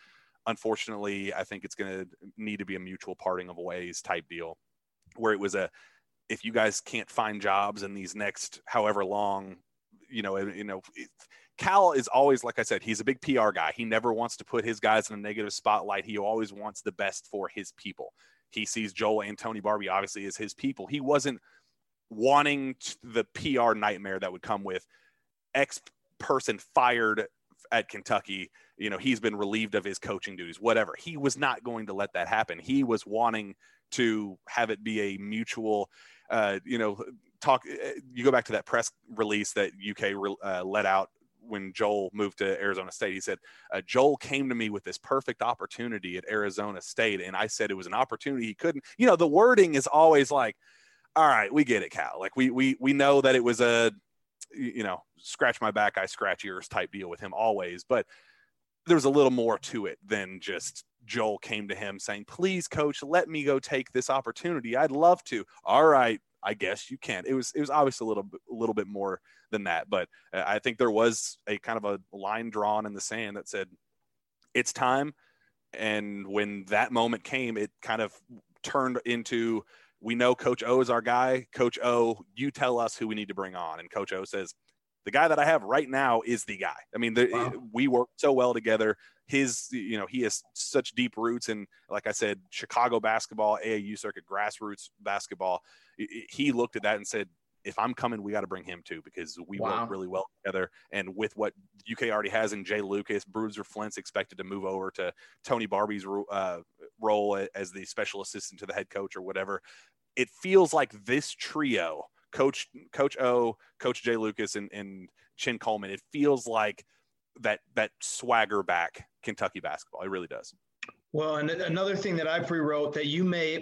Unfortunately, I think it's going to need to be a mutual parting of ways type deal, where it was if you guys can't find jobs in these next however long, Cal is always, like I said, he's a big PR guy. He never wants to put his guys in a negative spotlight. He always wants the best for his people. He sees Joel and Tony Barbie obviously as his people. He wasn't wanting the PR nightmare that would come with X person fired at Kentucky. He's been relieved of his coaching duties, whatever. He was not going to let that happen. He was wanting to have it be a mutual, talk. You go back to that press release that UK let out when Joel moved to Arizona State. He said, Joel came to me with this perfect opportunity at Arizona State, and I said it was an opportunity he couldn't. The wording is always like, all right, we get it, Cal. Like we know that it was a, scratch my back, I scratch yours type deal with him always. But there's a little more to it than just Joel came to him saying, please, coach, let me go take this opportunity. I'd love to. All right, I guess you can. It was obviously a little bit more than that, but I think there was a kind of a line drawn in the sand that said it's time. And when that moment came, it kind of turned into, we know Coach O is our guy. Coach O, you tell us who we need to bring on. And Coach O says, the guy that I have right now is the guy. I mean, we work so well together. He has such deep roots in, like I said, Chicago basketball, AAU circuit, grassroots basketball. He looked at that and said, if I'm coming, we got to bring him too, because we work really well together. And with what UK already has in Jay Lucas, Bruiser Flint's expected to move over to Tony Barbie's role as the special assistant to the head coach or whatever. It feels like this trio, Coach O, Coach Jay Lucas, and Chin Coleman, it feels like that swagger back Kentucky basketball. It really does. Well, and another thing that I pre-wrote that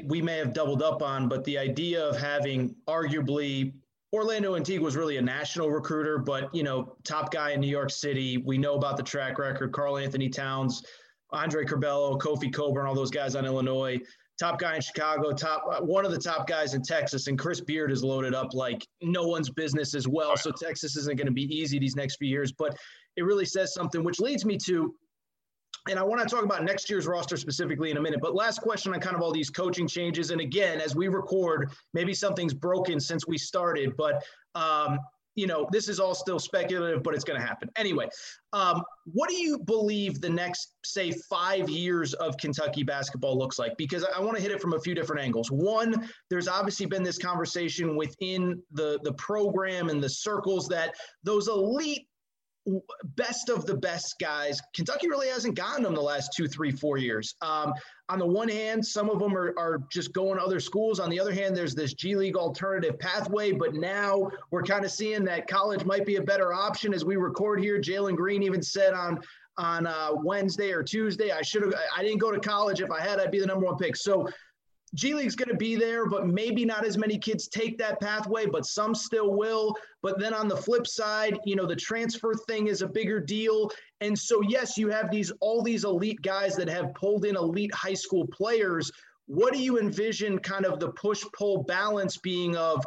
we may have doubled up on, but the idea of having arguably Orlando Antigua was really a national recruiter, but, top guy in New York City. We know about the track record, Carl Anthony Towns, Andre Corbello, Kofi Coburn, all those guys on Illinois, top guy in Chicago, one of the top guys in Texas, and Chris Beard is loaded up like no one's business as well. So Texas isn't going to be easy these next few years, but it really says something, which leads me to, and I want to talk about next year's roster specifically in a minute, but last question on kind of all these coaching changes. And again, as we record, maybe something's broken since we started, but this is all still speculative, but it's going to happen. Anyway, what do you believe the next, say, 5 years of Kentucky basketball looks like? Because I want to hit it from a few different angles. One, there's obviously been this conversation within the program and the circles that those elite best of the best guys, Kentucky really hasn't gotten them the last 2, 3, 4 years. On the one hand, some of them are just going to other schools. On the other hand, there's this G League alternative pathway, but now we're kind of seeing that college might be a better option as we record here. Jalen Green even said on Wednesday or Tuesday, I didn't go to college. If I had, I'd be the number one pick. So G League's going to be there, but maybe not as many kids take that pathway, but some still will. But then on the flip side, the transfer thing is a bigger deal. And so, yes, you have all these elite guys that have pulled in elite high school players. What do you envision kind of the push-pull balance being of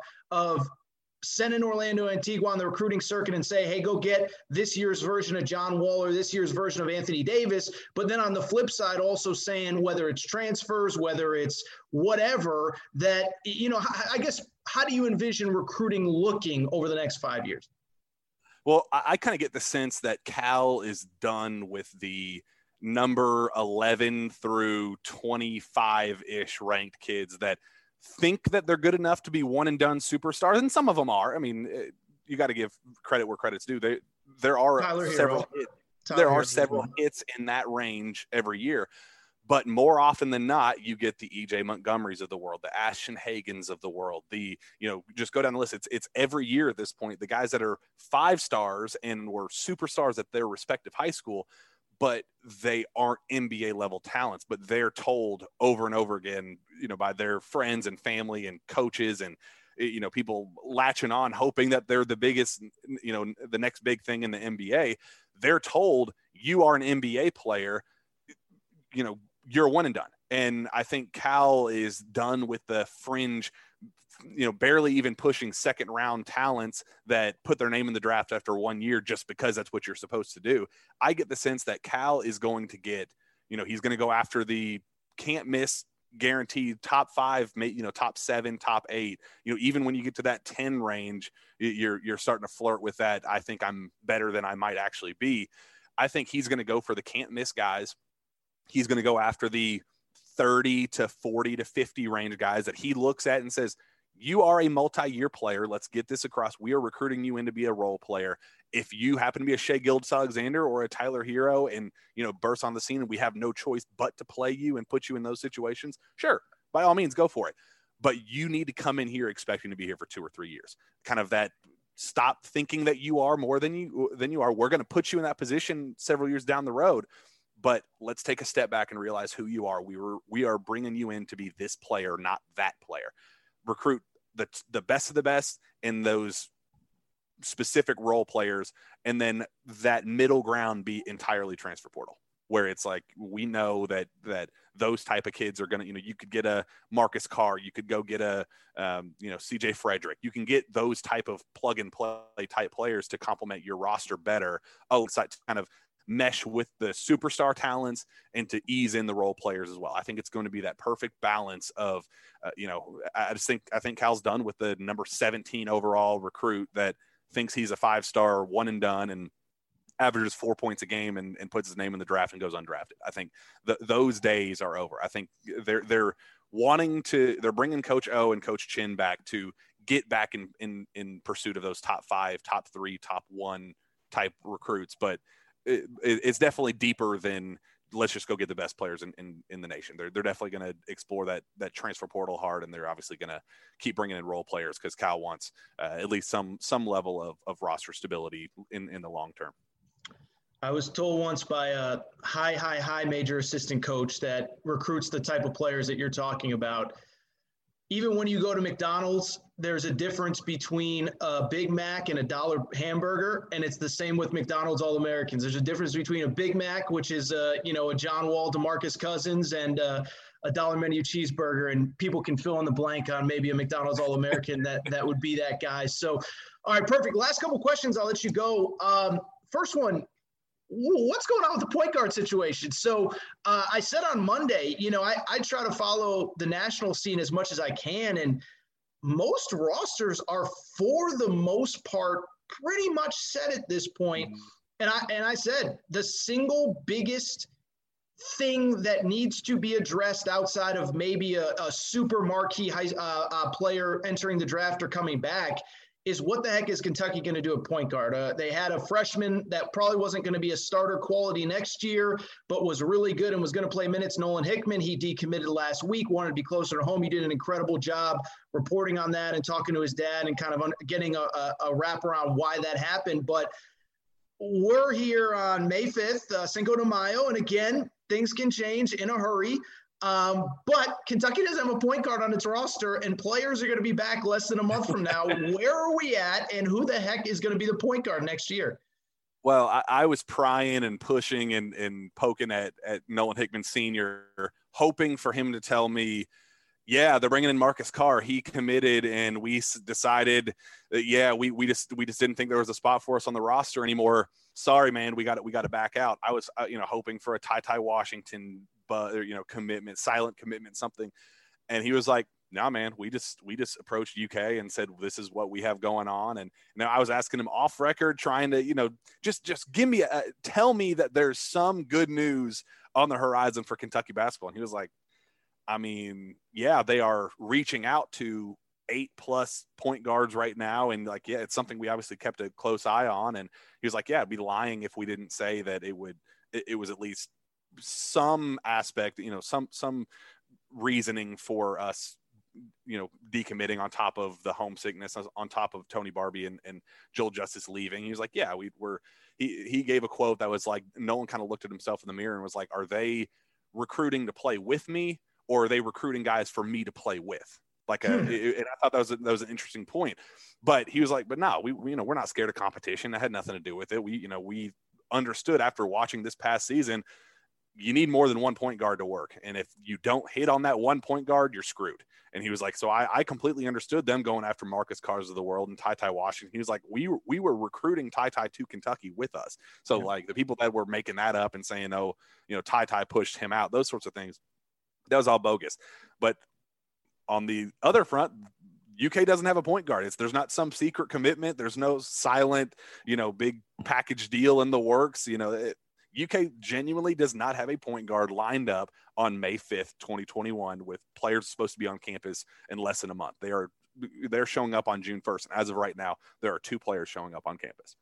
sending Orlando Antigua on the recruiting circuit and say, hey, go get this year's version of John Waller, this year's version of Anthony Davis. But then on the flip side, also saying whether it's transfers, whether it's whatever that, I guess, how do you envision recruiting looking over the next 5 years? Well, I kind of get the sense that Cal is done with the number 11 through 25 ish ranked kids that think that they're good enough to be one and done superstars, and some of them are. I mean, you got to give credit where credit's due. There are several hits in that range every year, But more often than not, you get the E.J. Montgomerys of the world, the Ashton Hagens of the world, the, you know, just go down the list. It's every year at this point, the guys that are five stars and were superstars at their respective high school, but they aren't NBA level talents, but they're told over and over again, you know, by their friends and family and coaches and, you know, people latching on, hoping that they're the biggest, you know, the next big thing in the NBA. They're told you are an NBA player, you know, you're one and done. And I think Cal is done with the fringe, you know, barely even pushing second round talents that put their name in the draft after 1 year, just because that's what you're supposed to do. I get the sense that Cal is going to get, you know, he's going to go after the can't miss guaranteed top five, you know, top seven, top eight, you know, even when you get to that 10 range, you're starting to flirt with that. I think I'm better than I might actually be. I think he's going to go for the can't miss guys. He's going to go after the 30 to 40 to 50 range guys that he looks at and says, you are a multi-year player. Let's get this across. We are recruiting you in to be a role player. If you happen to be a Shai Gilgeous-Alexander or a Tyler Hero and, you know, burst on the scene and we have no choice but to play you and put you in those situations, sure, by all means, go for it. But you need to come in here expecting to be here for 2 or 3 years. Kind of that stop thinking that you are more than you are. We're going to put you in that position several years down the road, but let's take a step back and realize who you are. We are bringing you in to be this player, not that player. Recruit the best of the best in those specific role players, and then that middle ground be entirely transfer portal, where it's like, we know that those type of kids are going to, you know, you could get a Marcus Carr, you could go get a, you know, CJ Frederick, you can get those type of plug and play type players to complement your roster better. Oh, it's like to kind of mesh with the superstar talents and to ease in the role players as well. I think it's going to be that perfect balance of, you know, I think Cal's done with the number 17 overall recruit that thinks he's a five-star one and done and averages 4 points a game and puts his name in the draft and goes undrafted. I think those days are over. I think they're bringing Coach O and Coach Chin back to get back in pursuit of those top five, top three, top one type recruits. But it's definitely deeper than let's just go get the best players in the nation. They're definitely going to explore that transfer portal hard, and they're obviously going to keep bringing in role players because Cal wants at least some level of roster stability in the long term. I was told once by a high major assistant coach that recruits the type of players that you're talking about. Even when you go to McDonald's, there's a difference between a Big Mac and a dollar hamburger, and it's the same with McDonald's All-Americans. There's a difference between a Big Mac, which is a John Wall, DeMarcus Cousins, and a dollar menu cheeseburger, and people can fill in the blank on maybe a McDonald's All-American that would be that guy. So, all right, perfect. Last couple questions, I'll let you go. First one. What's going on with the point guard situation? So I said on Monday, you know, I try to follow the national scene as much as I can. And most rosters are, for the most part, pretty much set at this point. And I said the single biggest thing that needs to be addressed outside of maybe a super marquee player entering the draft or coming back is what the heck is Kentucky going to do at point guard? They had a freshman that probably wasn't going to be a starter quality next year, but was really good and was going to play minutes, Nolan Hickman. He decommitted last week, wanted to be closer to home. He did an incredible job reporting on that and talking to his dad and kind of getting a wrap around why that happened. But we're here on May 5th, Cinco de Mayo, and again, things can change in a hurry. But Kentucky doesn't have a point guard on its roster, and players are going to be back less than a month from now. Where are we at, and who the heck is going to be the point guard next year? Well, I was prying and pushing and poking at Nolan Hickman Sr., hoping for him to tell me, yeah, they're bringing in Marcus Carr. He committed, and we decided that, yeah, we just didn't think there was a spot for us on the roster anymore. Sorry, man, we got to back out. I was hoping for a Ty Washington, but you know, silent commitment, something. And he was like, nah, man, we just approached UK and said, this is what we have going on. And you know, I was asking him off record, trying to, you know, just give me tell me that there's some good news on the horizon for Kentucky basketball. And he was like, I mean, yeah, they are reaching out to 8+ point guards right now. And like, yeah, it's something we obviously kept a close eye on. And he was like, yeah, it'd be lying if we didn't say that it was at least some aspect, you know, some reasoning for us, you know, decommitting on top of the homesickness, on top of Tony Barbie and Joel Justice leaving. He was like, yeah, he gave a quote that was like, no one kind of looked at himself in the mirror and was like, are they recruiting to play with me, or are they recruiting guys for me to play with? Like, and I thought that was an interesting point, but he was like, but no, we, you know, we're not scared of competition. That had nothing to do with it. We, you know, we understood after watching this past season, you need more than one point guard to work. And if you don't hit on that one point guard, you're screwed. And he was like, so I completely understood them going after Marcus Carrs of the world and Ty Washington. He was like, we were recruiting Ty to Kentucky with us. So like the people that were making that up and saying, oh, you know, Ty pushed him out, those sorts of things, that was all bogus. But on the other front, UK doesn't have a point guard. There's not some secret commitment. There's no silent, you know, big package deal in the works. You know, UK genuinely does not have a point guard lined up on May 5th, 2021, with players supposed to be on campus in less than a month. They're showing up on June 1st. And as of right now, there are two players showing up on campus.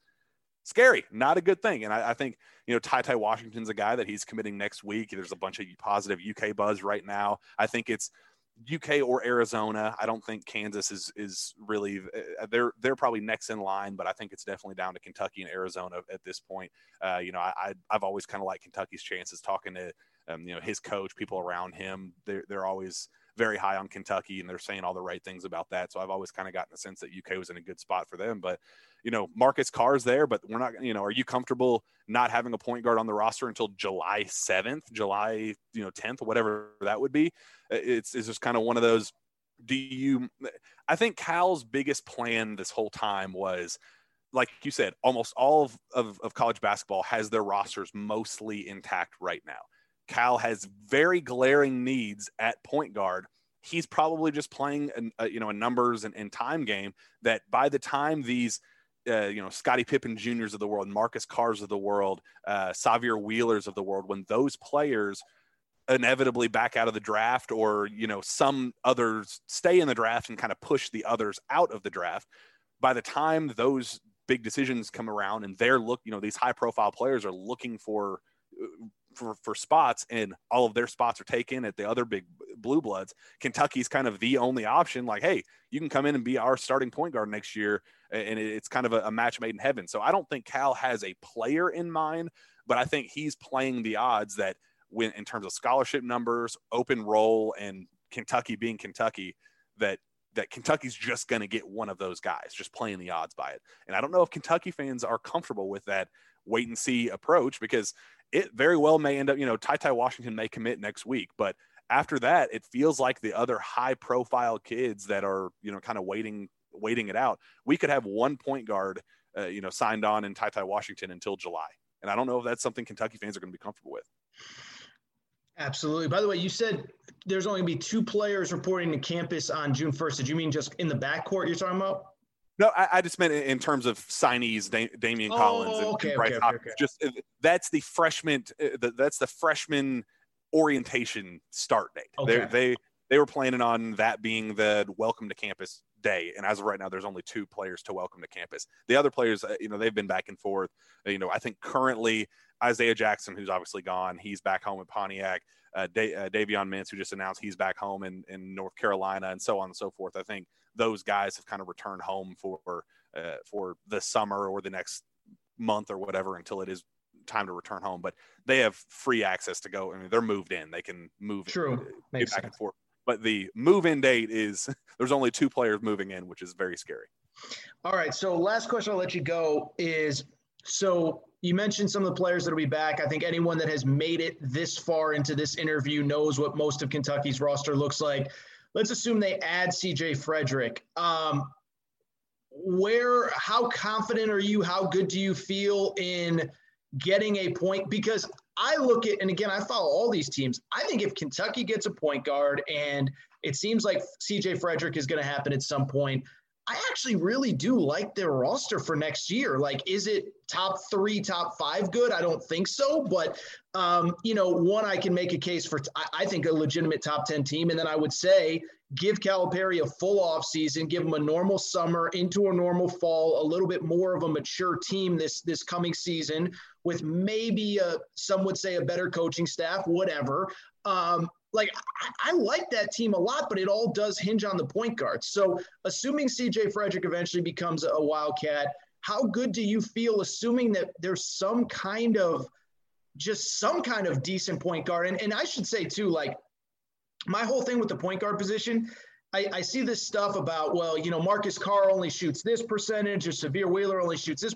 Scary, not a good thing. And I think, you know, Ty Washington's a guy that he's committing next week. There's a bunch of positive UK buzz right now. I think it's UK or Arizona. I don't think Kansas is really, they're probably next in line, but I think it's definitely down to Kentucky and Arizona at this point. You know, I've always kind of liked Kentucky's chances. Talking to you know, his coach, people around him, they're always very high on Kentucky, and they're saying all the right things about that. So I've always kind of gotten the sense that UK was in a good spot for them. But, you know, Marcus Carr's there, but we're not, you know, are you comfortable not having a point guard on the roster until July 7th, July, you know, 10th, whatever that would be? It's just kind of one of those, I think Cal's biggest plan this whole time was, like you said, almost all of college basketball has their rosters mostly intact right now. Cal has very glaring needs at point guard. He's probably just playing, you know, a numbers and time game that by the time these, you know, Scottie Pippen Juniors of the world, Marcus Carrs of the world, Xavier Wheelers of the world, when those players inevitably back out of the draft, or, you know, some others stay in the draft and kind of push the others out of the draft, by the time those big decisions come around and you know, these high profile players are looking for spots, and all of their spots are taken at the other big blue bloods, Kentucky's kind of the only option. Like, hey, you can come in and be our starting point guard next year. And it's kind of a match made in heaven. So I don't think Cal has a player in mind, but I think he's playing the odds that when, in terms of scholarship numbers, open roll, and Kentucky being Kentucky, that Kentucky's just going to get one of those guys, just playing the odds by it. And I don't know if Kentucky fans are comfortable with that wait and see approach, because it very well may end up, you know, Ty Washington may commit next week, but after that, it feels like the other high profile kids that are, you know, kind of waiting it out. We could have one point guard, you know, signed on in Ty Washington until July. And I don't know if that's something Kentucky fans are going to be comfortable with. Absolutely. By the way, you said there's only going to be two players reporting to campus on June 1st. Did you mean just in the backcourt you're talking about? No, I just meant in terms of signees, Damian Collins and Bryce Hopkins. Okay. Just that's the freshman orientation start date. Okay. They were planning on that being the welcome to campus day, and as of right now, there's only two players to welcome to campus. The other players, you know, they've been back and forth. You know, I think currently Isaiah Jackson, who's obviously gone, he's back home at Pontiac. Davion Mintz, who just announced he's back home in North Carolina, and so on and so forth. I think those guys have kind of returned home for the summer or the next month or whatever, until it is time to return home. But they have free access to go. I mean, they're moved in. They can move back and forth. But the move-in date is there's only two players moving in, which is very scary. All right, so last question I'll let you go is, so you mentioned some of the players that will be back. I think anyone that has made it this far into this interview knows what most of Kentucky's roster looks like. Let's assume they add CJ Frederick. How confident are you? How good do you feel in getting a point? Because I look at, and again, I follow all these teams. I think if Kentucky gets a point guard, and it seems like CJ Frederick is going to happen at some point, I actually really do like their roster for next year. Like, is it top three, top five good? I don't think so. But, you know, one, I can make a case for, I think, a legitimate top 10 team. And then I would say give Calipari a full offseason, give him a normal summer into a normal fall, a little bit more of a mature team this coming season with maybe some would say a better coaching staff, whatever. I like that team a lot, but it all does hinge on the point guards. So assuming CJ Frederick eventually becomes a Wildcat, how good do you feel assuming that there's some kind of decent point guard? And I should say too, like my whole thing with the point guard position, I see this stuff about, well, you know, Marcus Carr only shoots this percentage or Severe Wheeler only shoots this.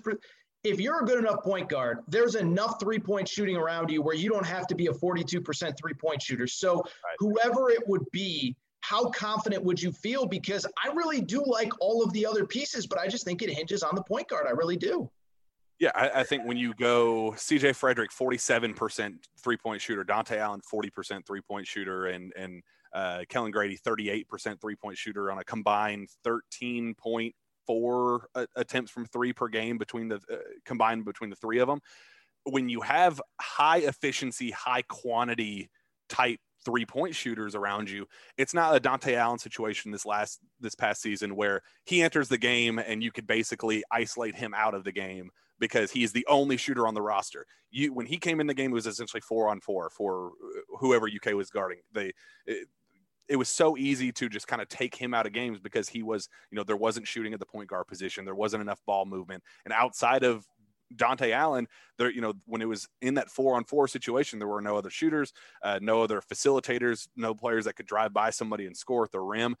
If you're a good enough point guard, there's enough three-point shooting around you where you don't have to be a 42% three-point shooter. So Whoever it would be, how confident would you feel? Because I really do like all of the other pieces, but I just think it hinges on the point guard. I really do. Yeah, I think when you go CJ Frederick, 47% three-point shooter, Dante Allen, 40% three-point shooter, and Kellen Grady, 38% three-point shooter on a combined 13.4 attempts from three per game between the three of them. When you have high efficiency, high quantity type three-point shooters around you, it's not a Dante Allen situation this past season where he enters the game and you could basically isolate him out of the game, because he's the only shooter on the roster. When he came in the game, it was essentially 4-on-4 for whoever UK was guarding. It was so easy to just kind of take him out of games because he was, you know, there wasn't shooting at the point guard position. There wasn't enough ball movement. And outside of Dante Allen, there, you know, when it was in that 4-on-4 situation, there were no other shooters, no other facilitators, no players that could drive by somebody and score at the rim.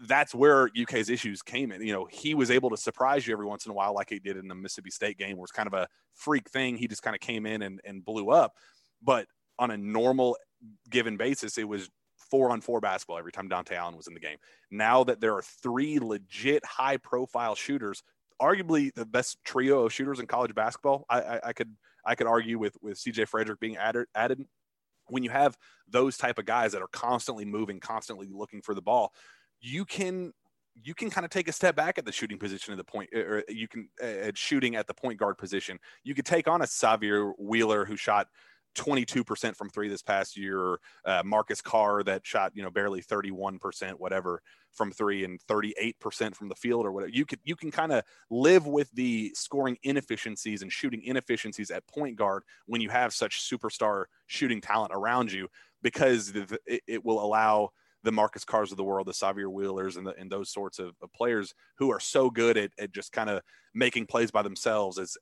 That's where UK's issues came in. You know, he was able to surprise you every once in a while, like he did in the Mississippi State game, where it's kind of a freak thing. He just kind of came in and blew up. But on a normal given basis, it was 4-on-4 basketball every time Dante Allen was in the game. Now that there are three legit high profile shooters, arguably the best trio of shooters in college basketball, I could argue with CJ Frederick being added. When you have those type of guys that are constantly moving, constantly looking for the ball, you can kind of take a step back at the shooting position of the point, or you can at shooting at the point guard position. You could take on a Sevier Wheeler who shot 22% from three this past year, Marcus Carr that shot, you know, barely 31%, whatever, from three, and 38% from the field or whatever. You can kind of live with the scoring inefficiencies and shooting inefficiencies at point guard when you have such superstar shooting talent around you, because it will allow the Marcus Carrs of the world, the Sevier Wheelers, and those sorts of players who are so good at just kind of making plays by themselves as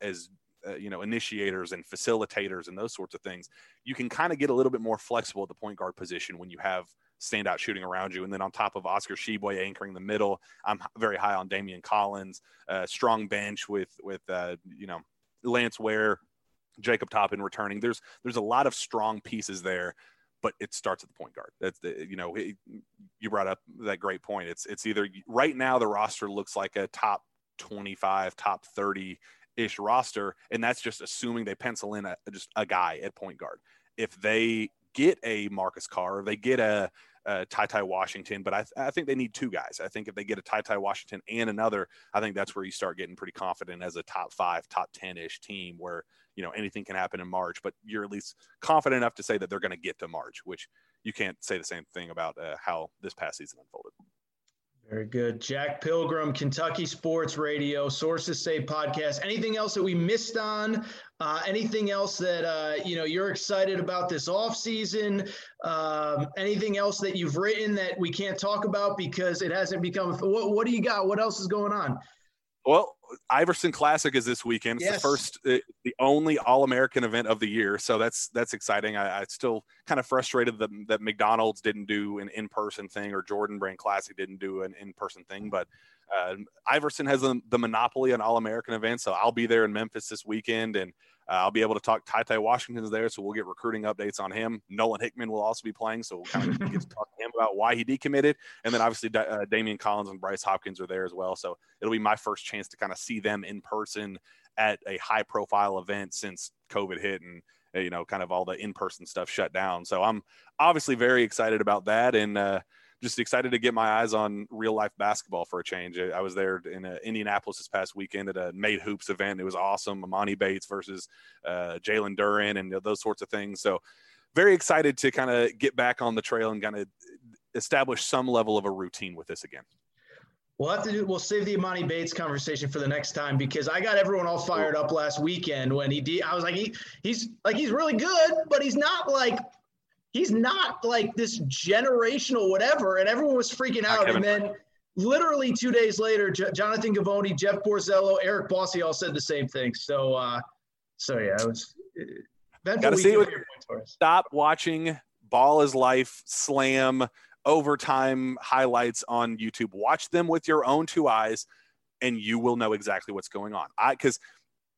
initiators and facilitators and those sorts of things. You can kind of get a little bit more flexible at the point guard position when you have standout shooting around you. And then on top of Oscar Tshiebwe anchoring the middle, I'm very high on Damian Collins, strong bench with Lance Ware, Jacob Toppin returning. There's a lot of strong pieces there, but it starts at the point guard. That's you brought up that great point. It's either right now the roster looks like a top 25, top 30 ish roster. And that's just assuming they pencil in just a guy at point guard. If they get a Marcus Carr, they get a Ty Washington, but I think they need two guys. I think if they get a Ty Washington and another, I think that's where you start getting pretty confident as a top 5, top 10 ish team where, you know, anything can happen in March, but you're at least confident enough to say that they're going to get to March, which you can't say the same thing about how this past season unfolded. Very good. Jack Pilgrim, Kentucky Sports Radio, Sources Say Podcast. Anything else that we missed on? Anything else that, you're excited about this offseason? Anything else that you've written that we can't talk about because it hasn't become – what do you got? What else is going on? Well, Iverson Classic is this weekend. It's yes. The only All-American event of the year. So that's exciting. I still kind of frustrated that McDonald's didn't do an in-person thing, or Jordan Brand Classic didn't do an in-person thing. But Iverson has the monopoly on All-American events. So I'll be there in Memphis this weekend, and I'll be able to talk. Ty Washington's there, so we'll get recruiting updates on him. Nolan Hickman will also be playing, so we'll kind of get to talk to him about why he decommitted. And then obviously Damian Collins and Bryce Hopkins are there as well. So it'll be my first chance to kind of see them in person at a high-profile event since COVID hit and, you know, kind of all the in-person stuff shut down. So I'm obviously very excited about that, and just excited to get my eyes on real-life basketball for a change. I was there in Indianapolis this past weekend at a Made Hoops event. It was awesome. Amani Bates versus Jalen Duren and those sorts of things. So very excited to kind of get back on the trail and kind of establish some level of a routine with this again. We'll save the Imani Bates conversation for the next time, because I got everyone all fired up last weekend when I was like, he's really good, but he's not like this generational whatever. And everyone was freaking out. And then literally 2 days later, Jonathan Givony, Jeff Borzello, Eric Bossy all said the same thing. So yeah, it was. Gotta see what your point was. Stop watching Ball is Life Slam overtime highlights on YouTube. Watch them with your own two eyes and you will know exactly what's going on. Because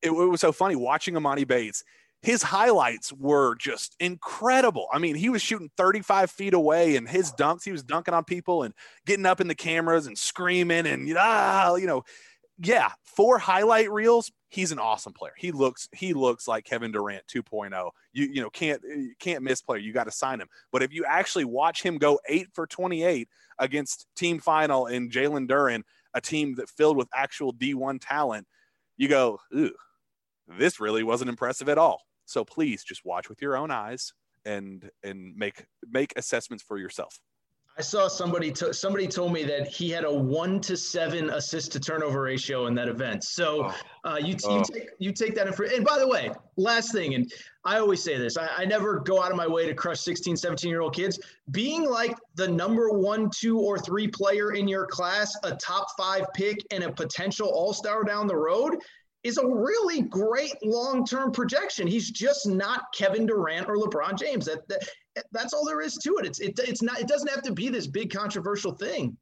it was so funny watching Imani Bates. His highlights were just incredible. I mean, he was shooting 35 feet away, and his dunks, he was dunking on people and getting up in the cameras and screaming and, four highlight reels. He's an awesome player. He looks like Kevin Durant 2.0. You can't miss player. You got to sign him. But if you actually watch him go 8 for 28 against team final in Jalen Duren, a team that filled with actual D1 talent, you go, ooh, this really wasn't impressive at all. So please just watch with your own eyes and make assessments for yourself. I saw somebody told me that he had a 1-to-7 assist to turnover ratio in that event. So you take that in for, and by the way, last thing, and I always say this, I never go out of my way to crush 16, 17-year-old kids. Being like the number 1, 2, or 3 player in your class, a top 5 pick, and a potential all-star down the road is a really great long-term projection. He's just not Kevin Durant or LeBron James. That's all there is to it. It's not. It doesn't have to be this big controversial thing.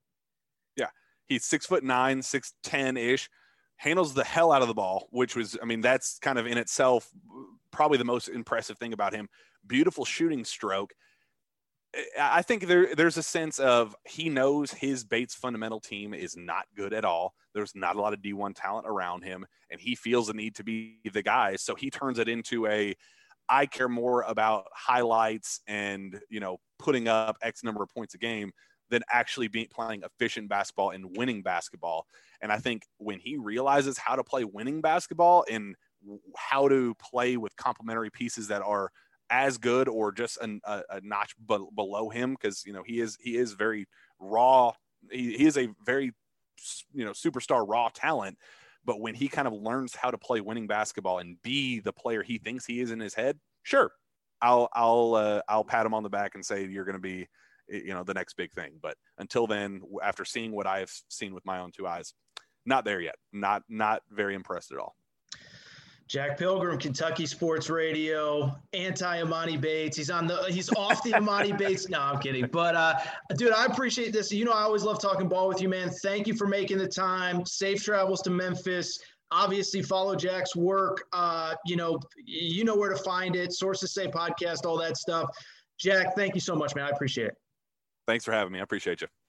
Yeah, he's 6'9", 6'10" ish, handles the hell out of the ball, which was, I mean, that's kind of in itself probably the most impressive thing about him. Beautiful shooting stroke. I think there's a sense of he knows his Bates fundamental team is not good at all. There's not a lot of D1 talent around him, and he feels the need to be the guy. So he turns it into a, I care more about highlights and, putting up X number of points a game than actually playing efficient basketball and winning basketball. And I think when he realizes how to play winning basketball and how to play with complementary pieces that are as good or just a notch below him, because, he is very raw. He is a very, superstar raw talent. But when he kind of learns how to play winning basketball and be the player he thinks he is in his head, sure, I'll pat him on the back and say you're going to be, the next big thing. But until then, after seeing what I have seen with my own two eyes, not there yet. Not very impressed at all. Jack Pilgrim, Kentucky Sports Radio, anti-Imani Bates. He's off the Imani Bates. No, I'm kidding. But, dude, I appreciate this. I always love talking ball with you, man. Thank you for making the time. Safe travels to Memphis. Obviously, follow Jack's work. You know where to find it. Sources Say podcast, all that stuff. Jack, thank you so much, man. I appreciate it. Thanks for having me. I appreciate you.